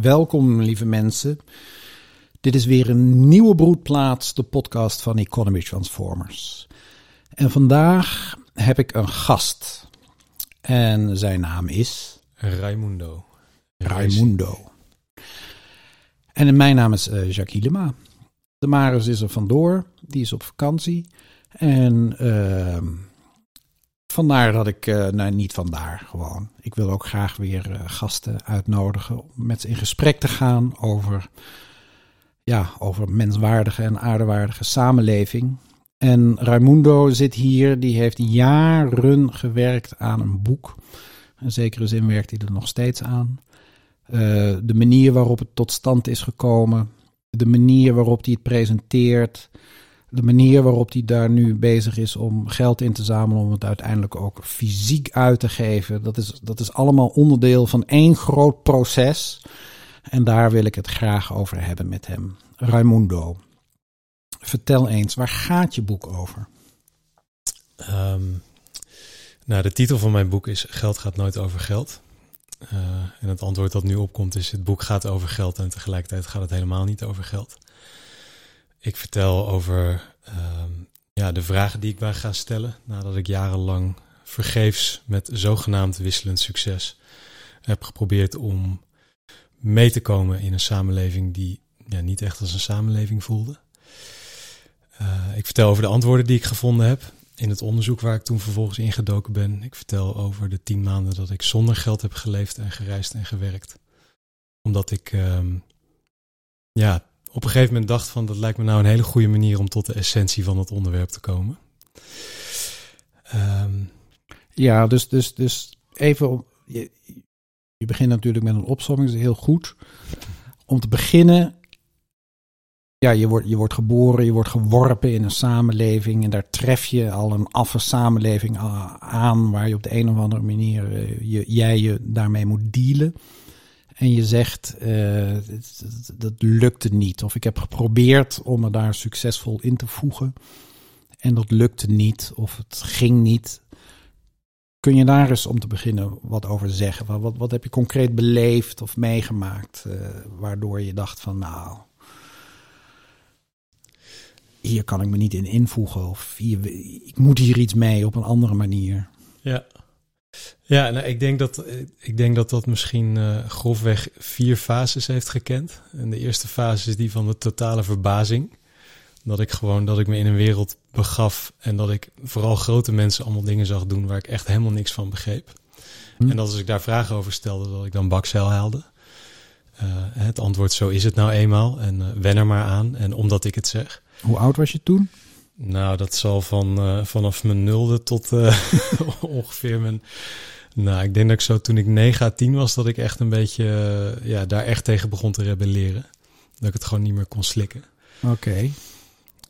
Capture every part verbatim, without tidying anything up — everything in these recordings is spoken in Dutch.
Welkom, lieve mensen. Dit is weer een nieuwe broedplaats, de podcast van Economy Transformers. En vandaag heb ik een gast. En zijn naam is... Raimundo. Raimundo. En mijn naam is uh, Jac Hielema. De Maris is er vandoor. Die is op vakantie. En... Uh, Vandaar dat ik, uh, nou niet vandaar gewoon, ik wil ook graag weer uh, gasten uitnodigen om met ze in gesprek te gaan over, ja, over menswaardige en aardewaardige samenleving. En Raimundo zit hier, die heeft jaren gewerkt aan een boek. In zekere zin werkt hij er nog steeds aan. Uh, de manier waarop het tot stand is gekomen, de manier waarop hij het presenteert... De manier waarop hij daar nu bezig is om geld in te zamelen... om het uiteindelijk ook fysiek uit te geven... dat is, dat is allemaal onderdeel van één groot proces. En daar wil ik het graag over hebben met hem. Raimundo, vertel eens, waar gaat je boek over? Um, nou, de titel van mijn boek is Geld gaat nooit over geld. Uh, en het antwoord dat nu opkomt is... het boek gaat over geld en tegelijkertijd gaat het helemaal niet over geld... Ik vertel over uh, ja, de vragen die ik mij ga stellen... nadat ik jarenlang vergeefs met zogenaamd wisselend succes... heb geprobeerd om mee te komen in een samenleving... die ja, niet echt als een samenleving voelde. Uh, ik vertel over de antwoorden die ik gevonden heb... in het onderzoek waar ik toen vervolgens ingedoken ben. Ik vertel over de tien maanden dat ik zonder geld heb geleefd... en gereisd en gewerkt. Omdat ik... Uh, ja. op een gegeven moment dacht van dat lijkt me nou een hele goede manier om tot de essentie van het onderwerp te komen. Um. Ja, dus, dus, dus even, op, je, je begint natuurlijk met een opsomming, dat is heel goed. Om te beginnen, ja, je wordt, je wordt geboren, je wordt geworpen in een samenleving en daar tref je al een affe samenleving aan waar je op de een of andere manier, je, jij je daarmee moet dealen. En je zegt, uh, dat lukte niet. Of ik heb geprobeerd om me daar succesvol in te voegen. En dat lukte niet. Of het ging niet. Kun je daar eens om te beginnen wat over zeggen? Wat, wat, wat heb je concreet beleefd of meegemaakt? Uh, waardoor je dacht van nou, hier kan ik me niet in invoegen. Of hier, ik moet hier iets mee op een andere manier. Ja. Ja, nou, ik denk dat, ik denk dat dat misschien uh, grofweg vier fases heeft gekend. En de eerste fase is die van de totale verbazing. Dat ik gewoon, dat ik me in een wereld begaf en dat ik vooral grote mensen allemaal dingen zag doen waar ik echt helemaal niks van begreep. Hm. En dat als ik daar vragen over stelde, dat ik dan bakzeil haalde. Uh, het antwoord, zo is het nou eenmaal en uh, wen er maar aan. En omdat ik het zeg. Hoe oud was je toen? Nou, dat zal van uh, vanaf mijn nulde tot uh, ongeveer mijn... Nou, ik denk dat ik zo toen ik negen à tien was... dat ik echt een beetje uh, ja, daar echt tegen begon te rebelleren. Dat ik het gewoon niet meer kon slikken. Oké.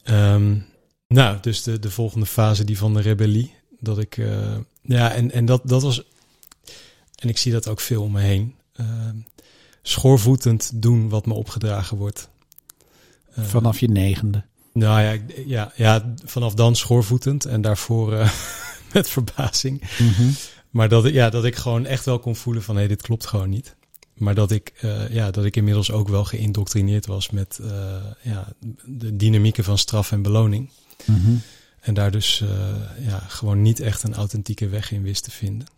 Okay. Um, nou, dus de, de volgende fase, die van de rebellie. Dat ik... Uh, ja, en, en dat, dat was... En ik zie dat ook veel om me heen. Uh, schoorvoetend doen wat me opgedragen wordt. Uh, vanaf je negende? Nou ja, ja, ja, vanaf dan schoorvoetend en daarvoor uh, met verbazing. Mm-hmm. Maar dat, ja, dat ik gewoon echt wel kon voelen van hé, hey, dit klopt gewoon niet. Maar dat ik, uh, ja, dat ik inmiddels ook wel geïndoctrineerd was met uh, ja, de dynamieken van straf en beloning. Mm-hmm. En daar dus uh, ja, gewoon niet echt een authentieke weg in wist te vinden.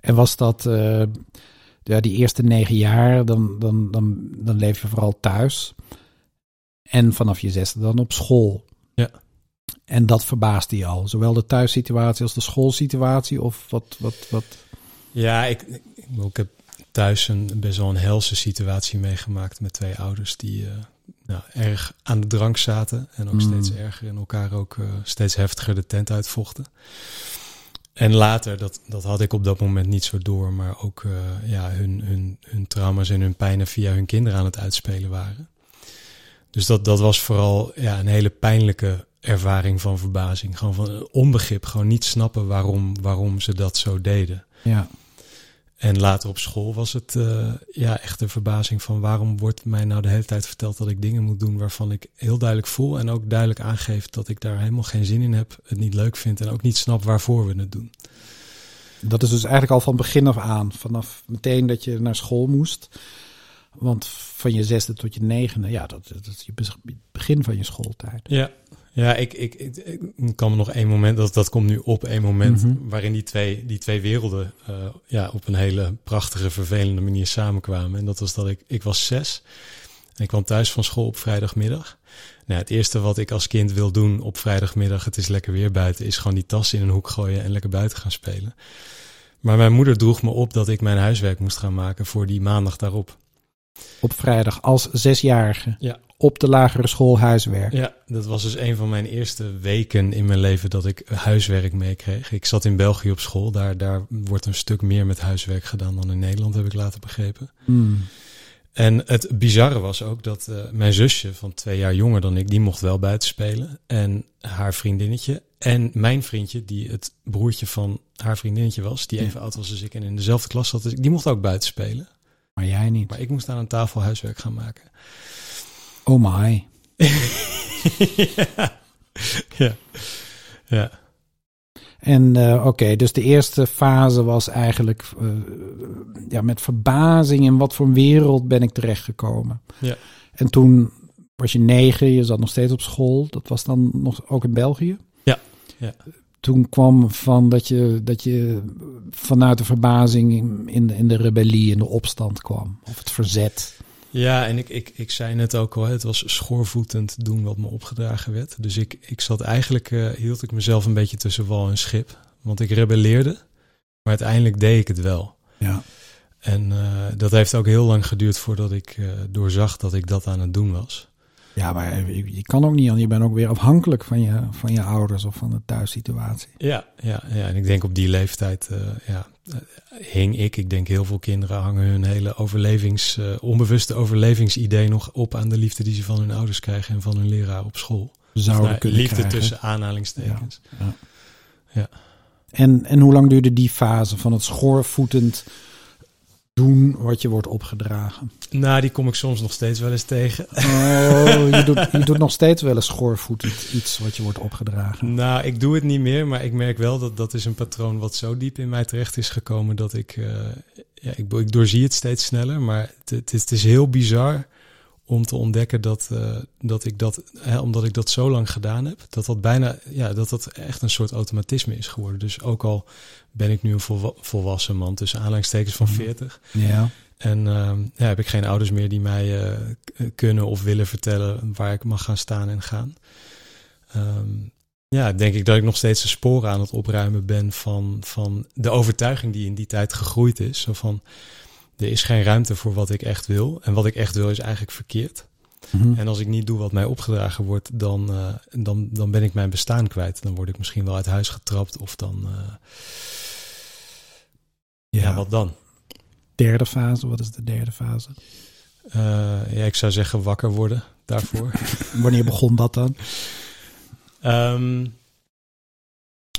En was dat, uh, ja, die eerste negen jaar, dan, dan, dan, dan leef je vooral thuis... En vanaf je zesde dan op school. Ja. En dat verbaasde je al. Zowel de thuissituatie als de schoolsituatie. Of wat, wat, wat? Ja, ik, ik, ik heb thuis een best wel een helse situatie meegemaakt met twee ouders die uh, nou, erg aan de drank zaten. En ook mm. steeds erger en elkaar ook uh, steeds heftiger de tent uitvochten. En later, dat, dat had ik op dat moment niet zo door. Maar ook uh, ja, hun, hun, hun trauma's en hun pijnen via hun kinderen aan het uitspelen waren. Dus dat, dat was vooral ja, een hele pijnlijke ervaring van verbazing. Gewoon van onbegrip, gewoon niet snappen waarom, waarom ze dat zo deden. Ja. En later op school was het uh, ja, echt een verbazing van... waarom wordt mij nou de hele tijd verteld dat ik dingen moet doen... waarvan ik heel duidelijk voel en ook duidelijk aangeef... dat ik daar helemaal geen zin in heb, het niet leuk vind... en ook niet snap waarvoor we het doen. Dat is dus eigenlijk al van begin af aan. Vanaf meteen dat je naar school moest... Want van je zesde tot je negende, ja, dat, dat is het begin van je schooltijd. Ja, ja ik, ik, ik, ik kan me nog één moment, dat, dat komt nu op, één moment mm-hmm. waarin die twee, die twee werelden uh, ja, op een hele prachtige, vervelende manier samenkwamen. En dat was dat ik, ik was zes en ik kwam thuis van school op vrijdagmiddag. Nou, het eerste wat ik als kind wil doen op vrijdagmiddag, het is lekker weer buiten, is gewoon die tas in een hoek gooien en lekker buiten gaan spelen. Maar mijn moeder droeg me op dat ik mijn huiswerk moest gaan maken voor die maandag daarop. Op vrijdag als zesjarige, ja. Op de lagere school huiswerk. Ja, dat was dus een van mijn eerste weken in mijn leven dat ik huiswerk meekreeg. Ik zat in België op school, daar, daar wordt een stuk meer met huiswerk gedaan dan in Nederland, heb ik later begrepen. Mm. En het bizarre was ook dat uh, mijn zusje van twee jaar jonger dan ik, die mocht wel buiten spelen. En haar vriendinnetje en mijn vriendje, die het broertje van haar vriendinnetje was, die even ja. oud was als ik en in dezelfde klas zat, dus die mocht ook buiten spelen. Maar jij niet. Maar ik moest aan een tafel huiswerk gaan maken. Oh my. ja. ja. Ja. En uh, oké, okay, dus de eerste fase was eigenlijk uh, ja, met verbazing in wat voor een wereld ben ik terechtgekomen. Ja. En toen was je negen, je zat nog steeds op school. Dat was dan nog ook in België. Ja. ja. Toen kwam van dat je, dat je vanuit de verbazing in de, in de rebellie, in de opstand kwam. Of het verzet. Ja, en ik, ik, ik zei net ook al, het was schoorvoetend doen wat me opgedragen werd. Dus ik, ik zat eigenlijk, uh, hield ik mezelf een beetje tussen wal en schip. Want ik rebelleerde, maar uiteindelijk deed ik het wel. Ja. En uh, dat heeft ook heel lang geduurd voordat ik uh, doorzag dat ik dat aan het doen was. Ja, maar je, je kan ook niet, want je bent ook weer afhankelijk van je, van je ouders of van de thuissituatie. Ja, ja, ja. En ik denk op die leeftijd uh, ja, hing ik. Ik denk heel veel kinderen hangen hun hele overlevings, uh, onbewuste overlevingsidee nog op aan de liefde die ze van hun ouders krijgen en van hun leraar op school. Zouden nou, kunnen liefde krijgen. Tussen aanhalingstekens. Ja, ja. Ja. En, en hoe lang duurde die fase van het schoorvoetend doen wat je wordt opgedragen? Nou, die kom ik soms nog steeds wel eens tegen. Oh, je doet, je doet nog steeds wel eens schoorvoetend iets wat je wordt opgedragen. Nou, ik doe het niet meer, maar ik merk wel dat dat is een patroon wat zo diep in mij terecht is gekomen dat ik, uh, ja, ik, ik doorzie het steeds sneller. Maar het, het, is, het is heel bizar om te ontdekken dat, uh, dat ik dat, hè, omdat ik dat zo lang gedaan heb, dat dat bijna, ja, dat dat echt een soort automatisme is geworden. Dus ook al ben ik nu een volwa- volwassen man tussen aanhalingstekens van veertig. Ja. En uh, ja, heb ik geen ouders meer die mij uh, kunnen of willen vertellen waar ik mag gaan staan en gaan. Um, ja, denk ik dat ik nog steeds de sporen aan het opruimen ben van, van de overtuiging die in die tijd gegroeid is. Zo van, er is geen ruimte voor wat ik echt wil. En wat ik echt wil is eigenlijk verkeerd. Mm-hmm. En als ik niet doe wat mij opgedragen wordt, dan, uh, dan, dan ben ik mijn bestaan kwijt. Dan word ik misschien wel uit huis getrapt of dan... Uh... Ja. ja, wat dan? Derde fase, wat is de derde fase? Uh, ja, ik zou zeggen wakker worden daarvoor. Wanneer begon dat dan? Um,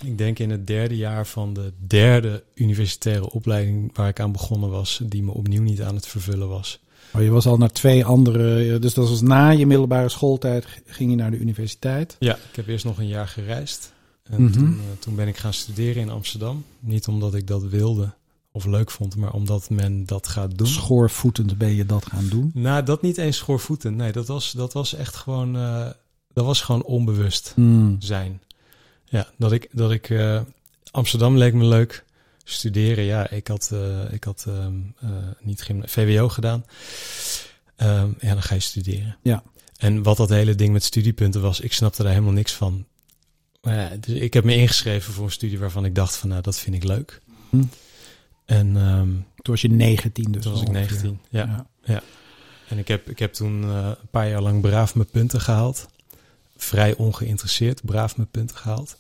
ik denk in het derde jaar van de derde universitaire opleiding waar ik aan begonnen was, die me opnieuw niet aan het vervullen was. Oh, je was al naar twee andere, dus dat was na je middelbare schooltijd ging je naar de universiteit. Ja, ik heb eerst nog een jaar gereisd. En mm-hmm. toen, uh, toen ben ik gaan studeren in Amsterdam. Niet omdat ik dat wilde of leuk vond, maar omdat men dat gaat doen. Schoorvoetend ben je dat gaan doen? Nou, dat niet eens schoorvoetend. Nee, dat was, dat was echt gewoon, uh, dat was gewoon onbewust mm. zijn. Ja, dat ik, dat ik uh, Amsterdam leek me leuk. Studeren, ja, ik had, uh, ik had uh, uh, niet gym- V W O gedaan. Uh, ja, dan ga je studeren. Ja. En wat dat hele ding met studiepunten was, ik snapte daar helemaal niks van. Maar ja, dus ik heb me ingeschreven voor een studie waarvan ik dacht van, nou, dat vind ik leuk. Hm. En um, toen was je negentien dus. Toen was ik negentien, ja. ja. ja. En ik heb, ik heb toen uh, een paar jaar lang braaf mijn punten gehaald. Vrij ongeïnteresseerd, braaf mijn punten gehaald.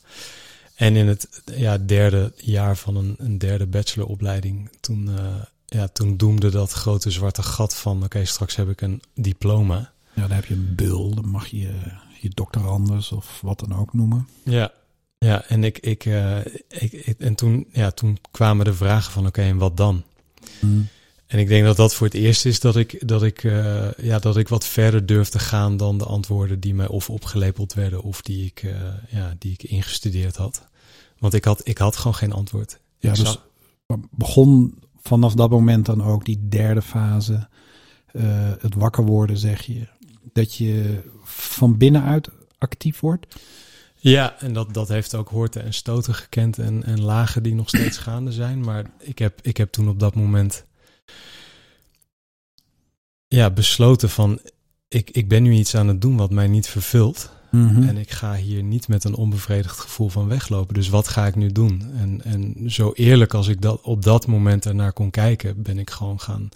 En in het ja, derde jaar van een, een derde bacheloropleiding, toen, uh, ja, toen doemde dat grote zwarte gat van, oké, okay, straks heb ik een diploma. Ja, dan heb je een bul, dan mag je... je doctorandus of wat dan ook noemen. Ja, ja en, ik, ik, uh, ik, ik, en toen, ja, toen kwamen de vragen van oké, okay, en wat dan? Mm. En ik denk dat dat voor het eerst is dat ik, dat, ik, uh, ja, dat ik wat verder durf te gaan dan de antwoorden die mij of opgelepeld werden of die ik, uh, ja, die ik ingestudeerd had. Want ik had, ik had gewoon geen antwoord. Ja, ik dus zag... begon vanaf dat moment dan ook die derde fase uh, het wakker worden, zeg je. Dat je van binnenuit actief wordt. Ja, en dat, dat heeft ook horten en stoten gekend en, en lagen die nog steeds gaande zijn. Maar ik heb, ik heb toen op dat moment ja, besloten van... Ik, ik ben nu iets aan het doen wat mij niet vervult. Mm-hmm. En ik ga hier niet met een onbevredigd gevoel van weglopen. Dus wat ga ik nu doen? En, en zo eerlijk als ik dat op dat moment ernaar kon kijken... ben ik gewoon gaan,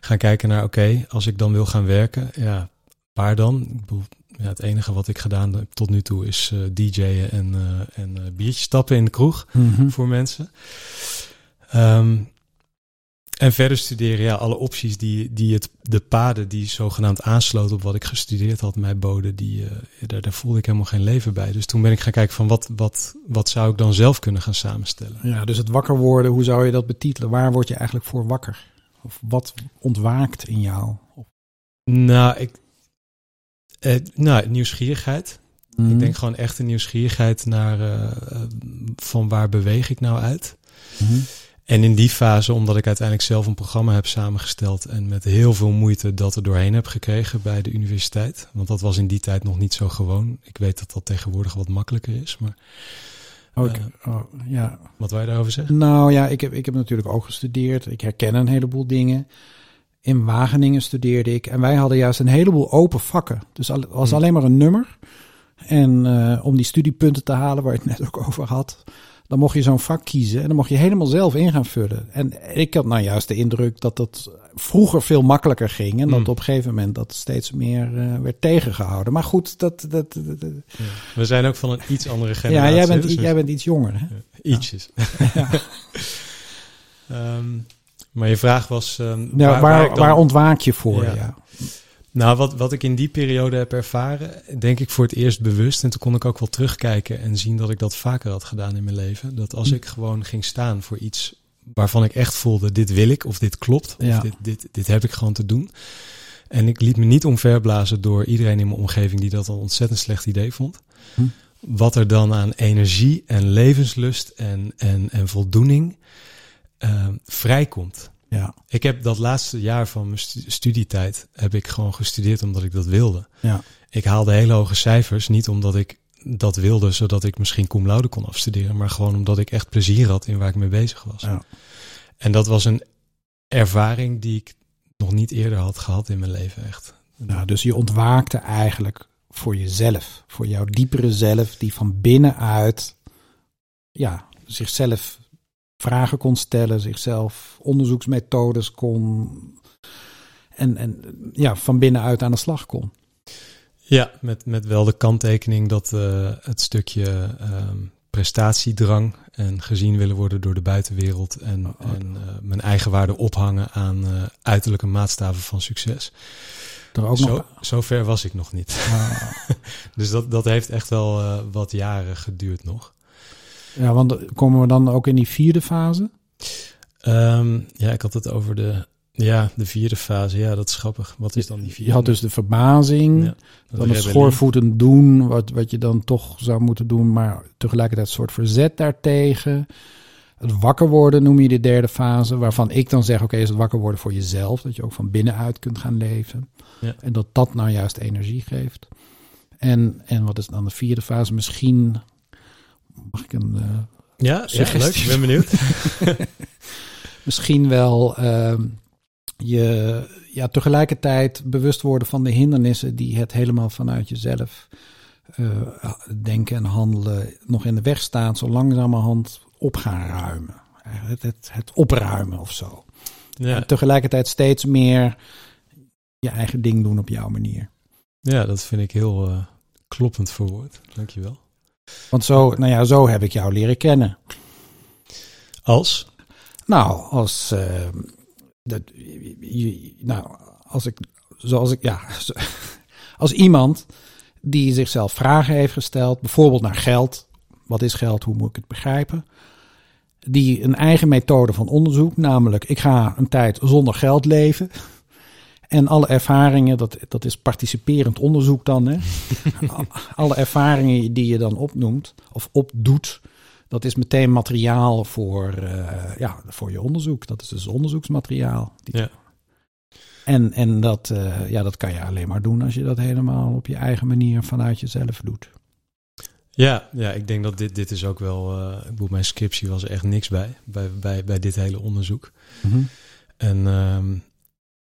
gaan kijken naar... oké, okay, als ik dan wil gaan werken, ja, waar dan? Ik bedoel, ja, het enige wat ik gedaan heb tot nu toe is uh, D J'en en, uh, en uh, biertjes tappen in de kroeg mm-hmm. voor mensen. Um, en verder studeren, ja, alle opties die, die het, de paden die zogenaamd aansloten op wat ik gestudeerd had, mij boden, die, uh, daar, daar voelde ik helemaal geen leven bij. Dus toen ben ik gaan kijken van wat, wat, wat zou ik dan zelf kunnen gaan samenstellen. Ja, dus het wakker worden, hoe zou je dat betitelen? Waar word je eigenlijk voor wakker? Of wat ontwaakt in jou? Nou, ik, eh, nou nieuwsgierigheid. Mm. Ik denk gewoon echt een nieuwsgierigheid naar uh, van waar beweeg ik nou uit? Mm-hmm. En in die fase, omdat ik uiteindelijk zelf een programma heb samengesteld... en met heel veel moeite dat er doorheen heb gekregen bij de universiteit. Want dat was in die tijd nog niet zo gewoon. Ik weet dat dat tegenwoordig wat makkelijker is. Maar oh, ik, uh, oh, ja. Wat wil je daarover zeggen? Nou ja, ik heb, ik heb natuurlijk ook gestudeerd. Ik herken een heleboel dingen. In Wageningen studeerde ik. En wij hadden juist een heleboel open vakken. Dus het was hmm. alleen maar een nummer. En uh, om die studiepunten te halen, waar ik het net ook over had... dan mocht je zo'n vak kiezen en dan mocht je helemaal zelf in gaan vullen. En ik had nou juist de indruk dat dat vroeger veel makkelijker ging... en dat mm. op een gegeven moment dat steeds meer uh, werd tegengehouden. Maar goed, dat... dat, dat ja. We zijn ook van een iets andere generatie. Ja, jij bent, dus... jij bent iets jonger, hè? Ja, ietsjes. Ja. um, maar je vraag was... Um, ja, waar, waar, dan... waar ontwaak je voor, ja. ja. Nou, wat, wat ik in die periode heb ervaren, denk ik voor het eerst bewust. En toen kon ik ook wel terugkijken en zien dat ik dat vaker had gedaan in mijn leven. Dat als ik gewoon ging staan voor iets waarvan ik echt voelde, dit wil ik of dit klopt. Of ja. dit, dit, dit heb ik gewoon te doen. En ik liet me niet omverblazen door iedereen in mijn omgeving die dat een ontzettend slecht idee vond. Hm. Wat er dan aan energie en levenslust en, en, en voldoening uh, vrijkomt. Ja. Ik heb dat laatste jaar van mijn studietijd heb ik gewoon gestudeerd omdat ik dat wilde. Ja. Ik haalde hele hoge cijfers, niet omdat ik dat wilde, zodat ik misschien cum laude kon afstuderen, maar gewoon omdat ik echt plezier had in waar ik mee bezig was. Ja. En dat was een ervaring die ik nog niet eerder had gehad in mijn leven, echt. Nou, dus je ontwaakte eigenlijk voor jezelf, voor jouw diepere zelf, die van binnenuit ja, zichzelf... vragen kon stellen, zichzelf onderzoeksmethodes kon en, en ja, van binnenuit aan de slag kon. Ja, met, met wel de kanttekening dat uh, het stukje uh, prestatiedrang en gezien willen worden door de buitenwereld en, oh, oh. en uh, mijn eigen waarde ophangen aan uh, uiterlijke maatstaven van succes. Er ook zo, nog... zo ver was ik nog niet. Ah. Dus dat, dat heeft echt wel uh, wat jaren geduurd nog. Ja, want komen we dan ook in die vierde fase? Um, ja, ik had het over de, ja, de vierde fase. Ja, dat is grappig. Wat is dan die vierde? Je had dus de verbazing, ja, dan het schoorvoetend doen, wat, wat je dan toch zou moeten doen, maar tegelijkertijd een soort verzet daartegen. Het wakker worden noem je de derde fase, waarvan ik dan zeg, oké, okay, is het wakker worden voor jezelf, dat je ook van binnenuit kunt gaan leven. Ja. En dat dat nou juist energie geeft. En, en wat is dan de vierde fase? Misschien... Mag ik een uh, ja, ja, leuk. Ik ben benieuwd. Misschien wel uh, je ja, tegelijkertijd bewust worden van de hindernissen die het helemaal vanuit jezelf uh, denken en handelen nog in de weg staan, zo langzamerhand op gaan ruimen. Het, het, het opruimen of zo. Ja. En tegelijkertijd steeds meer je eigen ding doen op jouw manier. Ja, dat vind ik heel uh, kloppend verwoord. Dankjewel. Want zo, nou ja, zo heb ik jou leren kennen. Als? Nou, als, uh, dat, je, nou, als ik, zoals ik, ja, als iemand die zichzelf vragen heeft gesteld, bijvoorbeeld naar geld. Wat is geld? Hoe moet ik het begrijpen? Die een eigen methode van onderzoek, namelijk ik ga een tijd zonder geld leven. En alle ervaringen, dat, dat is participerend onderzoek dan, hè? Alle ervaringen die je dan opnoemt of opdoet, dat is meteen materiaal voor, uh, ja, voor je onderzoek. Dat is dus onderzoeksmateriaal. Ja. En, en dat, uh, ja, dat kan je alleen maar doen als je dat helemaal op je eigen manier vanuit jezelf doet. Ja, ja, ik denk dat dit, dit is ook wel... Uh, ik bedoel, mijn scriptie was er echt niks bij, bij, bij, bij dit hele onderzoek. Mm-hmm. En... Um,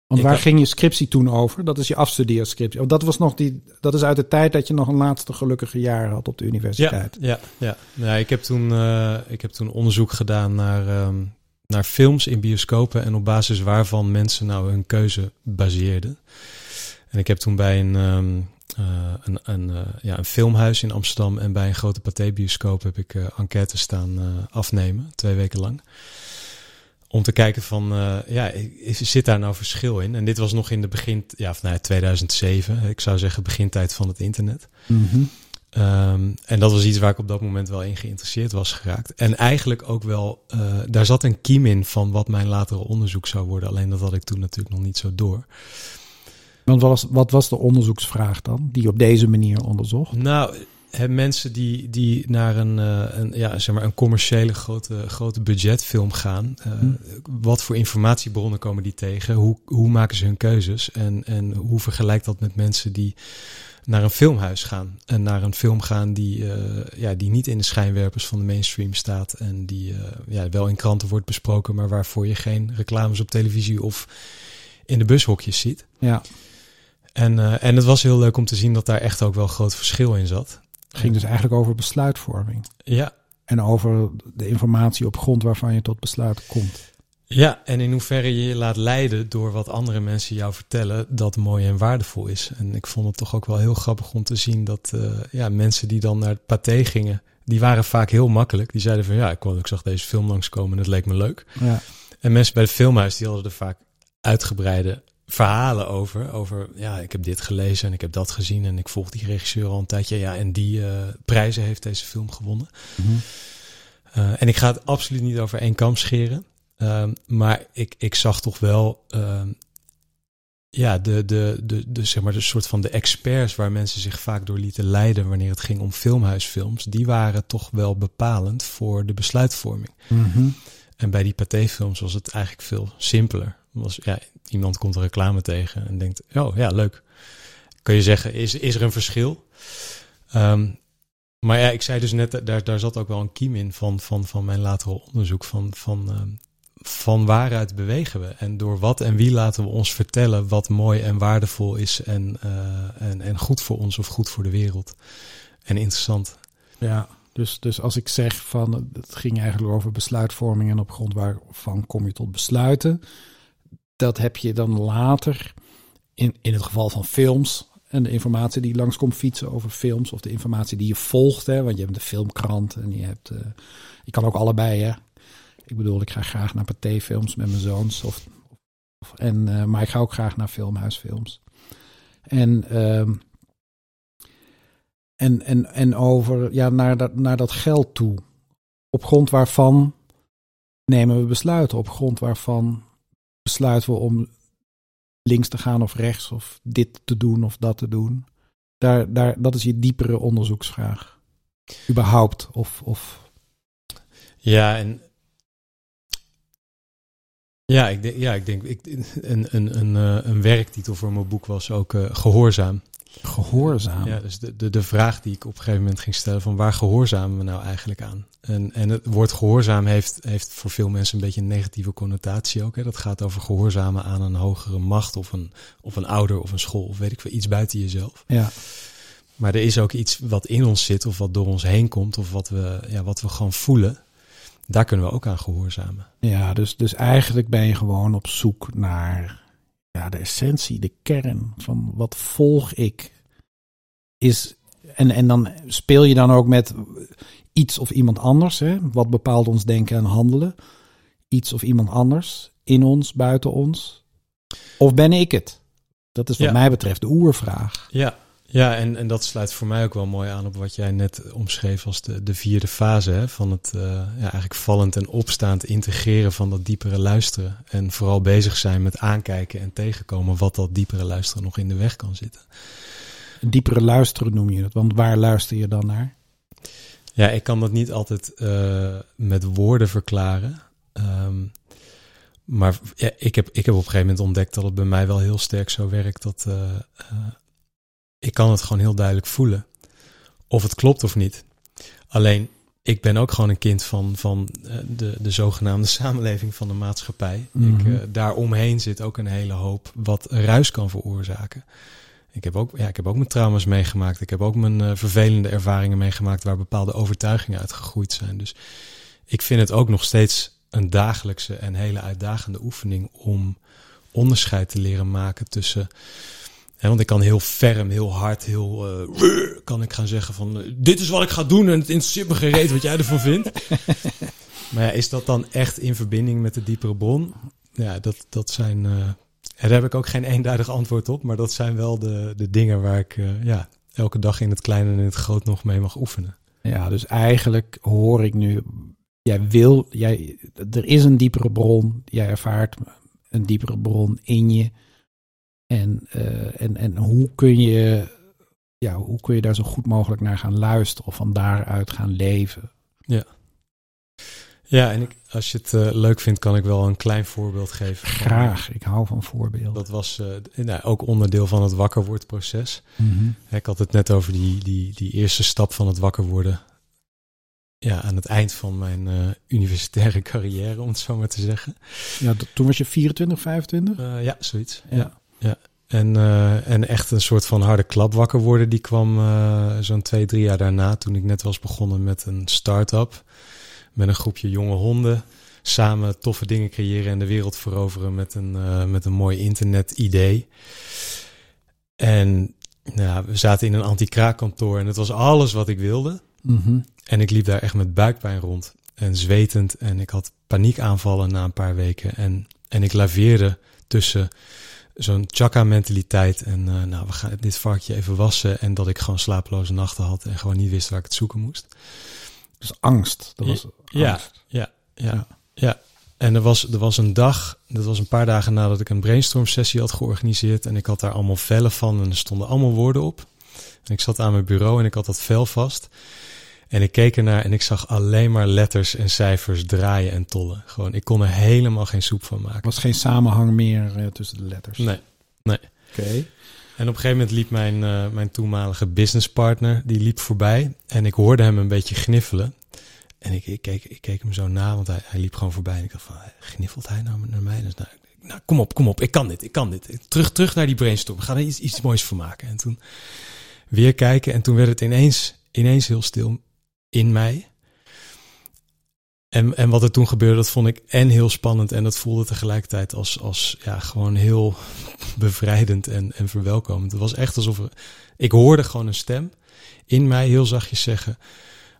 Want waar had... ging je scriptie toen over? Dat is je afstudeerscriptie. Dat was nog die. Dat is uit de tijd dat je nog een laatste gelukkige jaar had op de universiteit. Ja, ja, ja. ja ik, heb toen, uh, ik heb toen onderzoek gedaan naar, um, naar films in bioscopen en op basis waarvan mensen nou hun keuze baseerden. En ik heb toen bij een, um, uh, een, een, uh, ja, een filmhuis in Amsterdam en bij een grote pathébioscoop heb ik uh, enquêtes staan uh, afnemen, twee weken lang. Om te kijken van, uh, ja, zit daar nou verschil in? En dit was nog in de begin, ja, van, nou, tweeduizend zeven. Ik zou zeggen begintijd van het internet. Mm-hmm. Um, en dat was iets waar ik op dat moment wel in geïnteresseerd was geraakt. En eigenlijk ook wel, uh, daar zat een kiem in van wat mijn latere onderzoek zou worden. Alleen dat had ik toen natuurlijk nog niet zo door. Want wat was, wat was de onderzoeksvraag dan, die je op deze manier onderzocht? Nou... He, mensen die, die naar een, een, ja, zeg maar een commerciële grote, grote budgetfilm gaan. Uh, hmm. Wat voor informatiebronnen komen die tegen? Hoe, hoe maken ze hun keuzes? En, en hoe vergelijkt dat met mensen die naar een filmhuis gaan? En naar een film gaan die, uh, ja, die niet in de schijnwerpers van de mainstream staat. En die uh, ja, wel in kranten wordt besproken, maar waarvoor je geen reclames op televisie of in de bushokjes ziet. Ja. En, uh, en het was heel leuk om te zien dat daar echt ook wel groot verschil in zat. Het ging dus eigenlijk over besluitvorming. Ja. En over de informatie op grond waarvan je tot besluit komt. Ja, en in hoeverre je je laat leiden door wat andere mensen jou vertellen dat mooi en waardevol is. En ik vond het toch ook wel heel grappig om te zien dat uh, ja, mensen die dan naar het paté gingen, die waren vaak heel makkelijk. Die zeiden van ja, ik, kon, ik zag deze film langskomen en het leek me leuk. Ja. En mensen bij het filmhuis die hadden er vaak uitgebreide verhalen over, over, ja, ik heb dit gelezen en ik heb dat gezien en ik volg die regisseur al een tijdje, ja, en die uh, prijzen heeft deze film gewonnen. Mm-hmm. Uh, en ik ga het absoluut niet over één kam scheren, uh, maar ik, ik zag toch wel, uh, ja, de, de, de, de, zeg maar, de soort van de experts waar mensen zich vaak door lieten leiden wanneer het ging om filmhuisfilms, die waren toch wel bepalend voor de besluitvorming. Mm-hmm. En bij die patéfilms was het eigenlijk veel simpeler. Was, ja, iemand komt een reclame tegen en denkt, oh ja, leuk. Kun je zeggen, is, is er een verschil? Um, maar ja, ik zei dus net, daar, daar zat ook wel een kiem in van, van, van mijn latere onderzoek. Van, van, um, van waaruit bewegen we? En door wat en wie laten we ons vertellen wat mooi en waardevol is en, uh, en, en goed voor ons of goed voor de wereld. En interessant. Ja, dus, dus als ik zeg van, het ging eigenlijk over besluitvorming en op grond waarvan kom je tot besluiten. Dat heb je dan later, in, in het geval van films en de informatie die langskomt fietsen over films of de informatie die je volgt. Hè, want je hebt de filmkrant en je hebt, uh, je kan ook allebei. Hè. Ik bedoel, ik ga graag naar patéfilms met mijn zoons. Of, of, en, uh, maar ik ga ook graag naar filmhuisfilms. En, uh, en, en, en over ja, naar, dat, naar dat geld toe. Op grond waarvan nemen we besluiten, op grond waarvan besluiten we om links te gaan of rechts of dit te doen of dat te doen. Daar, daar, dat is je diepere onderzoeksvraag. Überhaupt of... of... Ja, en... Ja, ik denk, ja, ik denk ik, een, een, een, een werktitel voor mijn boek was ook uh, gehoorzaam. Gehoorzaam? Ja, dus de, de, de vraag die ik op een gegeven moment ging stellen van waar gehoorzamen we nou eigenlijk aan? En, en het woord gehoorzaam heeft, heeft voor veel mensen een beetje een negatieve connotatie ook. Hè? Dat gaat over gehoorzamen aan een hogere macht of een, of een ouder of een school of weet ik veel, iets buiten jezelf. Ja. Maar er is ook iets wat in ons zit of wat door ons heen komt of wat we, ja, wat we gewoon voelen. Daar kunnen we ook aan gehoorzamen. Ja, dus, dus eigenlijk ben je gewoon op zoek naar ja, de essentie, de kern van wat volg ik. Is, en, en dan speel je dan ook met iets of iemand anders. Hè? Wat bepaalt ons denken en handelen? Iets of iemand anders in ons, buiten ons. Of ben ik het? Dat is wat ja. mij betreft de oervraag. Ja, ja en, en dat sluit voor mij ook wel mooi aan op wat jij net omschreef als de, de vierde fase. Hè? Van het uh, ja, eigenlijk vallend en opstaand integreren van dat diepere luisteren. En vooral bezig zijn met aankijken en tegenkomen wat dat diepere luisteren nog in de weg kan zitten. Diepere luisteren noem je het, want waar luister je dan naar? Ja, ik kan dat niet altijd uh, met woorden verklaren. Um, Maar ja, ik, heb, ik heb op een gegeven moment ontdekt dat het bij mij wel heel sterk zo werkt. Dat uh, uh, ik kan het gewoon heel duidelijk voelen. Of het klopt of niet. Alleen, ik ben ook gewoon een kind van, van de, de zogenaamde samenleving van de maatschappij. Mm-hmm. Ik, uh, daar omheen zit ook een hele hoop wat ruis kan veroorzaken. Ik heb ook, ja, ik heb ook mijn trauma's meegemaakt. Ik heb ook mijn uh, vervelende ervaringen meegemaakt waar bepaalde overtuigingen uit gegroeid zijn. Dus ik vind het ook nog steeds een dagelijkse en hele uitdagende oefening om onderscheid te leren maken tussen... Hè, want ik kan heel ferm, heel hard, heel... Uh, kan ik gaan zeggen van... Uh, dit is wat ik ga doen en het interesseert me geen reet wat jij ervan vindt. Maar ja, is dat dan echt in verbinding met de diepere bron? Ja, dat, dat zijn... Uh, daar heb ik ook geen eenduidig antwoord op. Maar dat zijn wel de, de dingen waar ik uh, ja, elke dag in het kleine en in het groot nog mee mag oefenen. Ja, dus eigenlijk hoor ik nu... Jij wil, jij, er is een diepere bron. Jij ervaart een diepere bron in je. En, uh, en, en hoe kun je, ja, hoe kun je daar zo goed mogelijk naar gaan luisteren of van daaruit gaan leven? Ja, ja en ik, als je het uh, leuk vindt, kan ik wel een klein voorbeeld geven. Graag, van, ik hou van voorbeelden. Dat was uh, nou, ook onderdeel van het wakker worden proces. Mm-hmm. Ik had het net over die, die, die eerste stap van het wakker worden. Ja, aan het eind van mijn uh, universitaire carrière, om het zo maar te zeggen. Ja, d- toen was je vierentwintig, vijfentwintig? Uh, ja, zoiets. Ja. ja, ja. En, uh, en echt een soort van harde klap wakker worden, die kwam uh, zo'n twee, drie jaar daarna. Toen ik net was begonnen met een start-up. Met een groepje jonge honden. Samen toffe dingen creëren en de wereld veroveren met een, uh, met een mooi internet-idee. En nou, we zaten in een anti-kraakkantoor en het was alles wat ik wilde. Mm-hmm. En ik liep daar echt met buikpijn rond en zwetend. En ik had paniekaanvallen na een paar weken. En, en ik laveerde tussen zo'n chakra-mentaliteit. En uh, nou, we gaan dit varkje even wassen. En dat ik gewoon slapeloze nachten had en gewoon niet wist waar ik het zoeken moest. Dus angst. Dat was ja, angst. Ja, ja, ja, ja. En er was, er was een dag, dat was een paar dagen nadat ik een brainstorm-sessie had georganiseerd. En ik had daar allemaal vellen van en er stonden allemaal woorden op. En ik zat aan mijn bureau en ik had dat vel vast. En ik keek ernaar en ik zag alleen maar letters en cijfers draaien en tollen. Gewoon, ik kon er helemaal geen soep van maken. Er was geen samenhang meer uh, tussen de letters? Nee, nee. Oké. Okay. En op een gegeven moment liep mijn, uh, mijn toenmalige businesspartner, die liep voorbij. En ik hoorde hem een beetje gniffelen. En ik, ik, keek, ik keek hem zo na, want hij, hij liep gewoon voorbij. En ik dacht van, gniffelt hij nou naar mij? Dus nou, nou, kom op, kom op, ik kan dit, ik kan dit. Terug, terug naar die brainstorm, we gaan er iets, iets moois van maken. En toen weer kijken en toen werd het ineens, ineens heel stil in mij. En, en wat er toen gebeurde, dat vond ik en heel spannend en dat voelde tegelijkertijd als, als ja, gewoon heel bevrijdend en, en verwelkomend. Het was echt alsof er, ik hoorde gewoon een stem in mij heel zachtjes zeggen,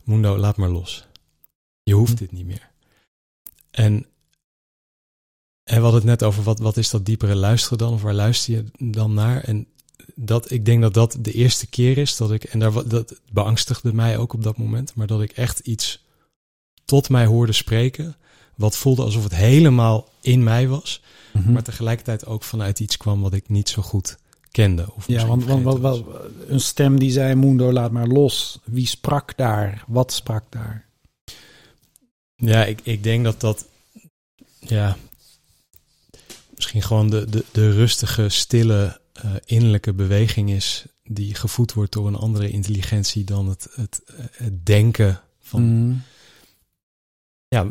Mundo, laat maar los. Je hoeft dit niet meer. En, en we hadden het net over, wat, wat is dat diepere luisteren dan? Of waar luister je dan naar? En dat ik denk dat dat de eerste keer is dat ik, en daar, dat beangstigde mij ook op dat moment, maar dat ik echt iets tot mij hoorde spreken, wat voelde alsof het helemaal in mij was, mm-hmm. maar tegelijkertijd ook vanuit iets kwam wat ik niet zo goed kende. Of ja, want, want wat, wat, een stem die zei, Mundo, laat maar los. Wie sprak daar? Wat sprak daar? Ja, ik, ik denk dat dat, ja, misschien gewoon de, de, de rustige, stille, Uh, innerlijke beweging is die gevoed wordt door een andere intelligentie dan het, het, het denken van mm. ja,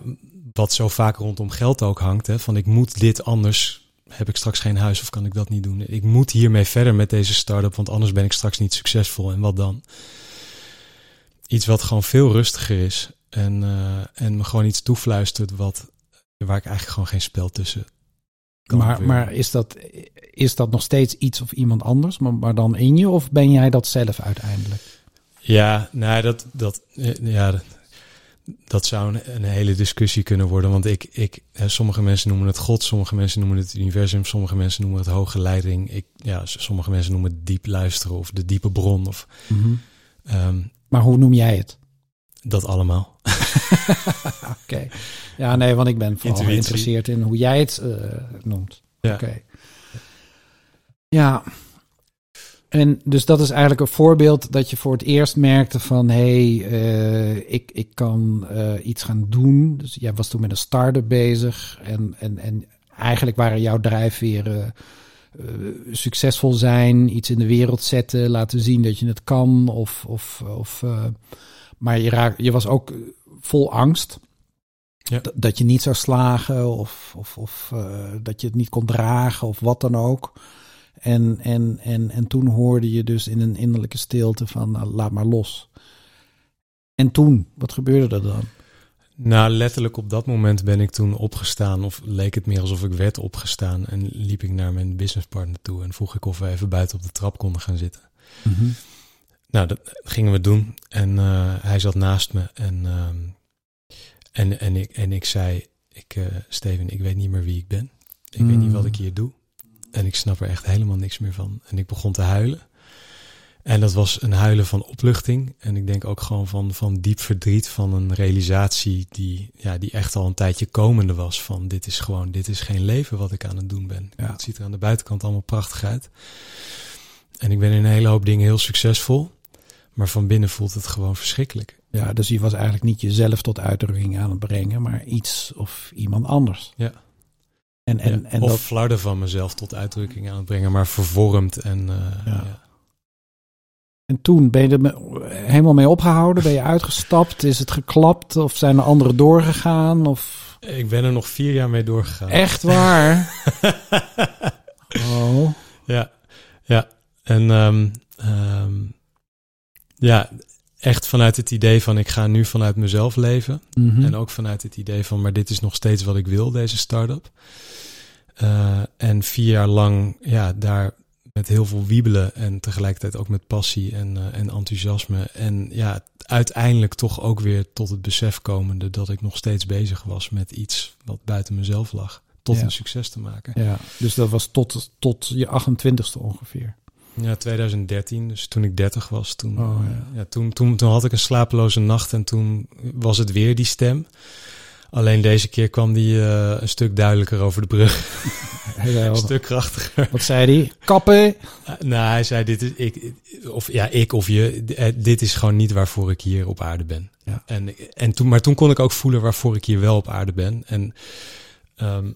wat zo vaak rondom geld ook hangt, hè, van ik moet dit, anders heb ik straks geen huis of kan ik dat niet doen, ik moet hiermee verder met deze start-up, want anders ben ik straks niet succesvol en wat dan. Iets wat gewoon veel rustiger is en, uh, en me gewoon iets toefluistert wat, waar ik eigenlijk gewoon geen spel tussen kan maar, maar is dat Is dat nog steeds iets of iemand anders, maar, maar dan in je? Of ben jij dat zelf uiteindelijk? Ja, nou, dat, dat, ja, dat, dat zou een, een hele discussie kunnen worden. Want ik, ik, hè, sommige mensen noemen het God, sommige mensen noemen het universum, sommige mensen noemen het hoge leiding. Ik, ja, sommige mensen noemen het diep luisteren of de diepe bron. Of, mm-hmm. um, maar hoe noem jij het? Dat allemaal. Oké. Okay. Ja, nee, want ik ben vooral geïnteresseerd in hoe jij het uh, noemt. Ja. Oké. Okay. Ja, en dus dat is eigenlijk een voorbeeld dat je voor het eerst merkte van... hé, hey, uh, ik, ik kan uh, iets gaan doen. Dus jij was toen met een start-up bezig. En, en, en eigenlijk waren jouw drijfveren uh, uh, succesvol zijn, iets in de wereld zetten, laten zien dat je het kan. Of, of, of, uh, maar je, raak, je was ook vol angst. Ja. D- dat je niet zou slagen of, of, of uh, dat je het niet kon dragen of wat dan ook. En, en, en, en toen hoorde je dus in een innerlijke stilte van nou, laat maar los. En toen, wat gebeurde er dan? Nou, letterlijk op dat moment ben ik toen opgestaan, of leek het meer alsof ik werd opgestaan. En liep ik naar mijn businesspartner toe en vroeg ik of we even buiten op de trap konden gaan zitten. Mm-hmm. Nou, dat gingen we doen. En uh, hij zat naast me en, uh, en, en, ik, en ik zei, ik, uh, Steven, ik weet niet meer wie ik ben. Ik mm. weet niet wat ik hier doe. En ik snap er echt helemaal niks meer van. En ik begon te huilen. En dat was een huilen van opluchting. En ik denk ook gewoon van, van diep verdriet van een realisatie die, ja, die echt al een tijdje komende was. Van dit is gewoon, dit is geen leven wat ik aan het doen ben. Ja. Het ziet er aan de buitenkant allemaal prachtig uit. En ik ben in een hele hoop dingen heel succesvol. Maar van binnen voelt het gewoon verschrikkelijk. Ja, dus je was eigenlijk niet jezelf tot uitdrukking aan het brengen, maar iets of iemand anders. Ja. En, en, ja, en of dat... flarden van mezelf tot uitdrukking aan het brengen, maar vervormd en... Uh, ja. Ja. En toen ben je er helemaal mee opgehouden? Ben je uitgestapt? Is het geklapt? Of zijn er anderen doorgegaan? Of... Ik ben er nog vier jaar mee doorgegaan. Echt waar? Oh. Ja, ja. En um, um, ja, echt vanuit het idee van ik ga nu vanuit mezelf leven. Mm-hmm. En ook vanuit het idee van, maar dit is nog steeds wat ik wil, deze start-up. Uh, en vier jaar lang, ja, daar... met heel veel wiebelen en tegelijkertijd ook met passie en, uh, en enthousiasme. En ja, uiteindelijk toch ook weer tot het besef komende dat ik nog steeds bezig was met iets wat buiten mezelf lag. Tot ja. een succes te maken. Ja, dus dat was tot, tot je achtentwintigste ongeveer. Ja, twintig dertien. Dus toen ik dertig was, toen, oh, ja. Ja, toen, toen, toen had ik een slapeloze nacht en toen was het weer die stem. Alleen deze keer kwam die uh, een stuk duidelijker over de brug. Een stuk krachtiger. Wat zei hij? Kappen? Uh, nou, hij zei, dit is ik, of ja, ik of je, dit is gewoon niet waarvoor ik hier op aarde ben. Ja. En, en toen, maar toen kon ik ook voelen waarvoor ik hier wel op aarde ben. En um,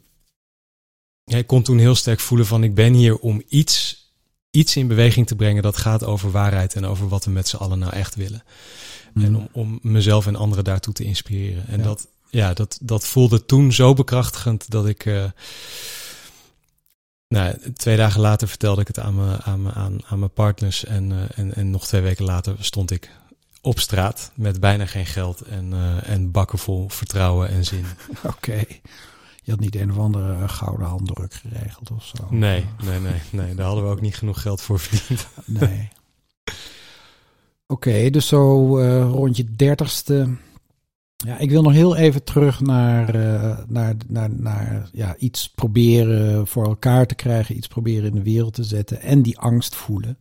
ik kon toen heel sterk voelen van, ik ben hier om iets, iets in beweging te brengen dat gaat over waarheid en over wat we met z'n allen nou echt willen. Mm. En om, om mezelf en anderen daartoe te inspireren. En ja. dat... Ja, dat, dat voelde toen zo bekrachtigend dat ik... Uh, nou, twee dagen later vertelde ik het aan mijn, aan mijn, aan mijn partners. En, uh, en, en nog twee weken later stond ik op straat met bijna geen geld. En, uh, en bakken vol vertrouwen en zin. Oké. Okay. Je had niet een of andere gouden handdruk geregeld of zo? Nee, nee, nee, nee. Daar hadden we ook niet genoeg geld voor verdiend. Nee. Oké, okay, dus zo uh, rond je dertigste... Ja, ik wil nog heel even terug naar, uh, naar, naar, naar ja, iets proberen voor elkaar te krijgen. Iets proberen in de wereld te zetten. En die angst voelen.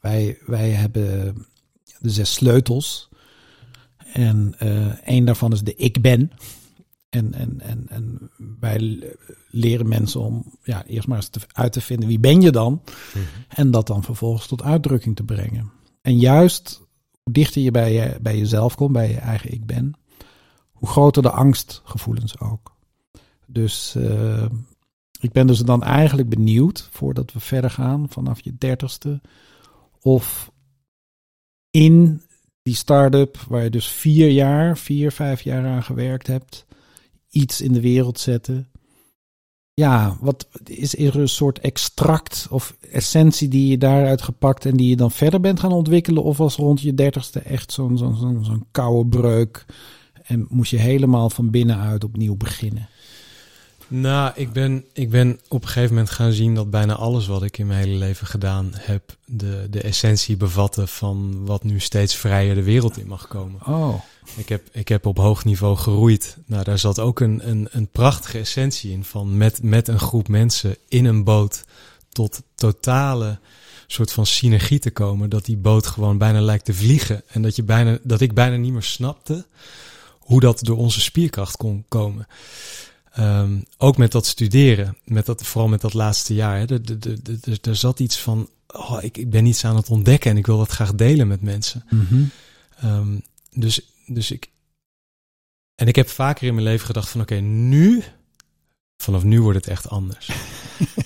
Wij, wij hebben de zes sleutels. En uh, één daarvan is de ik ben. En, en, en, en wij leren mensen om ja, eerst maar eens te, uit te vinden wie ben je dan. Mm-hmm. En dat dan vervolgens tot uitdrukking te brengen. En juist hoe dichter je bij, je, bij jezelf komt, bij je eigen ik ben... hoe groter de angstgevoelens ook. Dus uh, ik ben dus dan eigenlijk benieuwd... voordat we verder gaan vanaf je dertigste... of in die start-up waar je dus vier jaar, vier, vijf jaar aan gewerkt hebt... iets in de wereld zetten. Ja, wat is, is er een soort extract of essentie die je daaruit gepakt... en die je dan verder bent gaan ontwikkelen? Of was rond je dertigste echt zo'n, zo'n, zo'n, zo'n koude breuk... en moest je helemaal van binnenuit opnieuw beginnen? Nou, ik ben, ik ben op een gegeven moment gaan zien dat bijna alles wat ik in mijn hele leven gedaan heb... de, de essentie bevatte van wat nu steeds vrijer de wereld in mag komen. Oh. Ik heb, ik heb op hoog niveau geroeid. Nou, daar zat ook een, een, een prachtige essentie in van met, met een groep mensen in een boot... tot totale soort van synergie te komen. Dat die boot gewoon bijna lijkt te vliegen. En dat, je bijna, dat ik bijna niet meer snapte hoe dat door onze spierkracht kon komen. Um, ook met dat studeren, met dat, vooral met dat laatste jaar. Hè, er, er, er, er zat iets van, oh, ik, ik ben iets aan het ontdekken en ik wil dat graag delen met mensen. Mm-hmm. Um, dus, dus ik... En ik heb vaker in mijn leven gedacht van, oké, okay, nu... vanaf nu wordt het echt anders.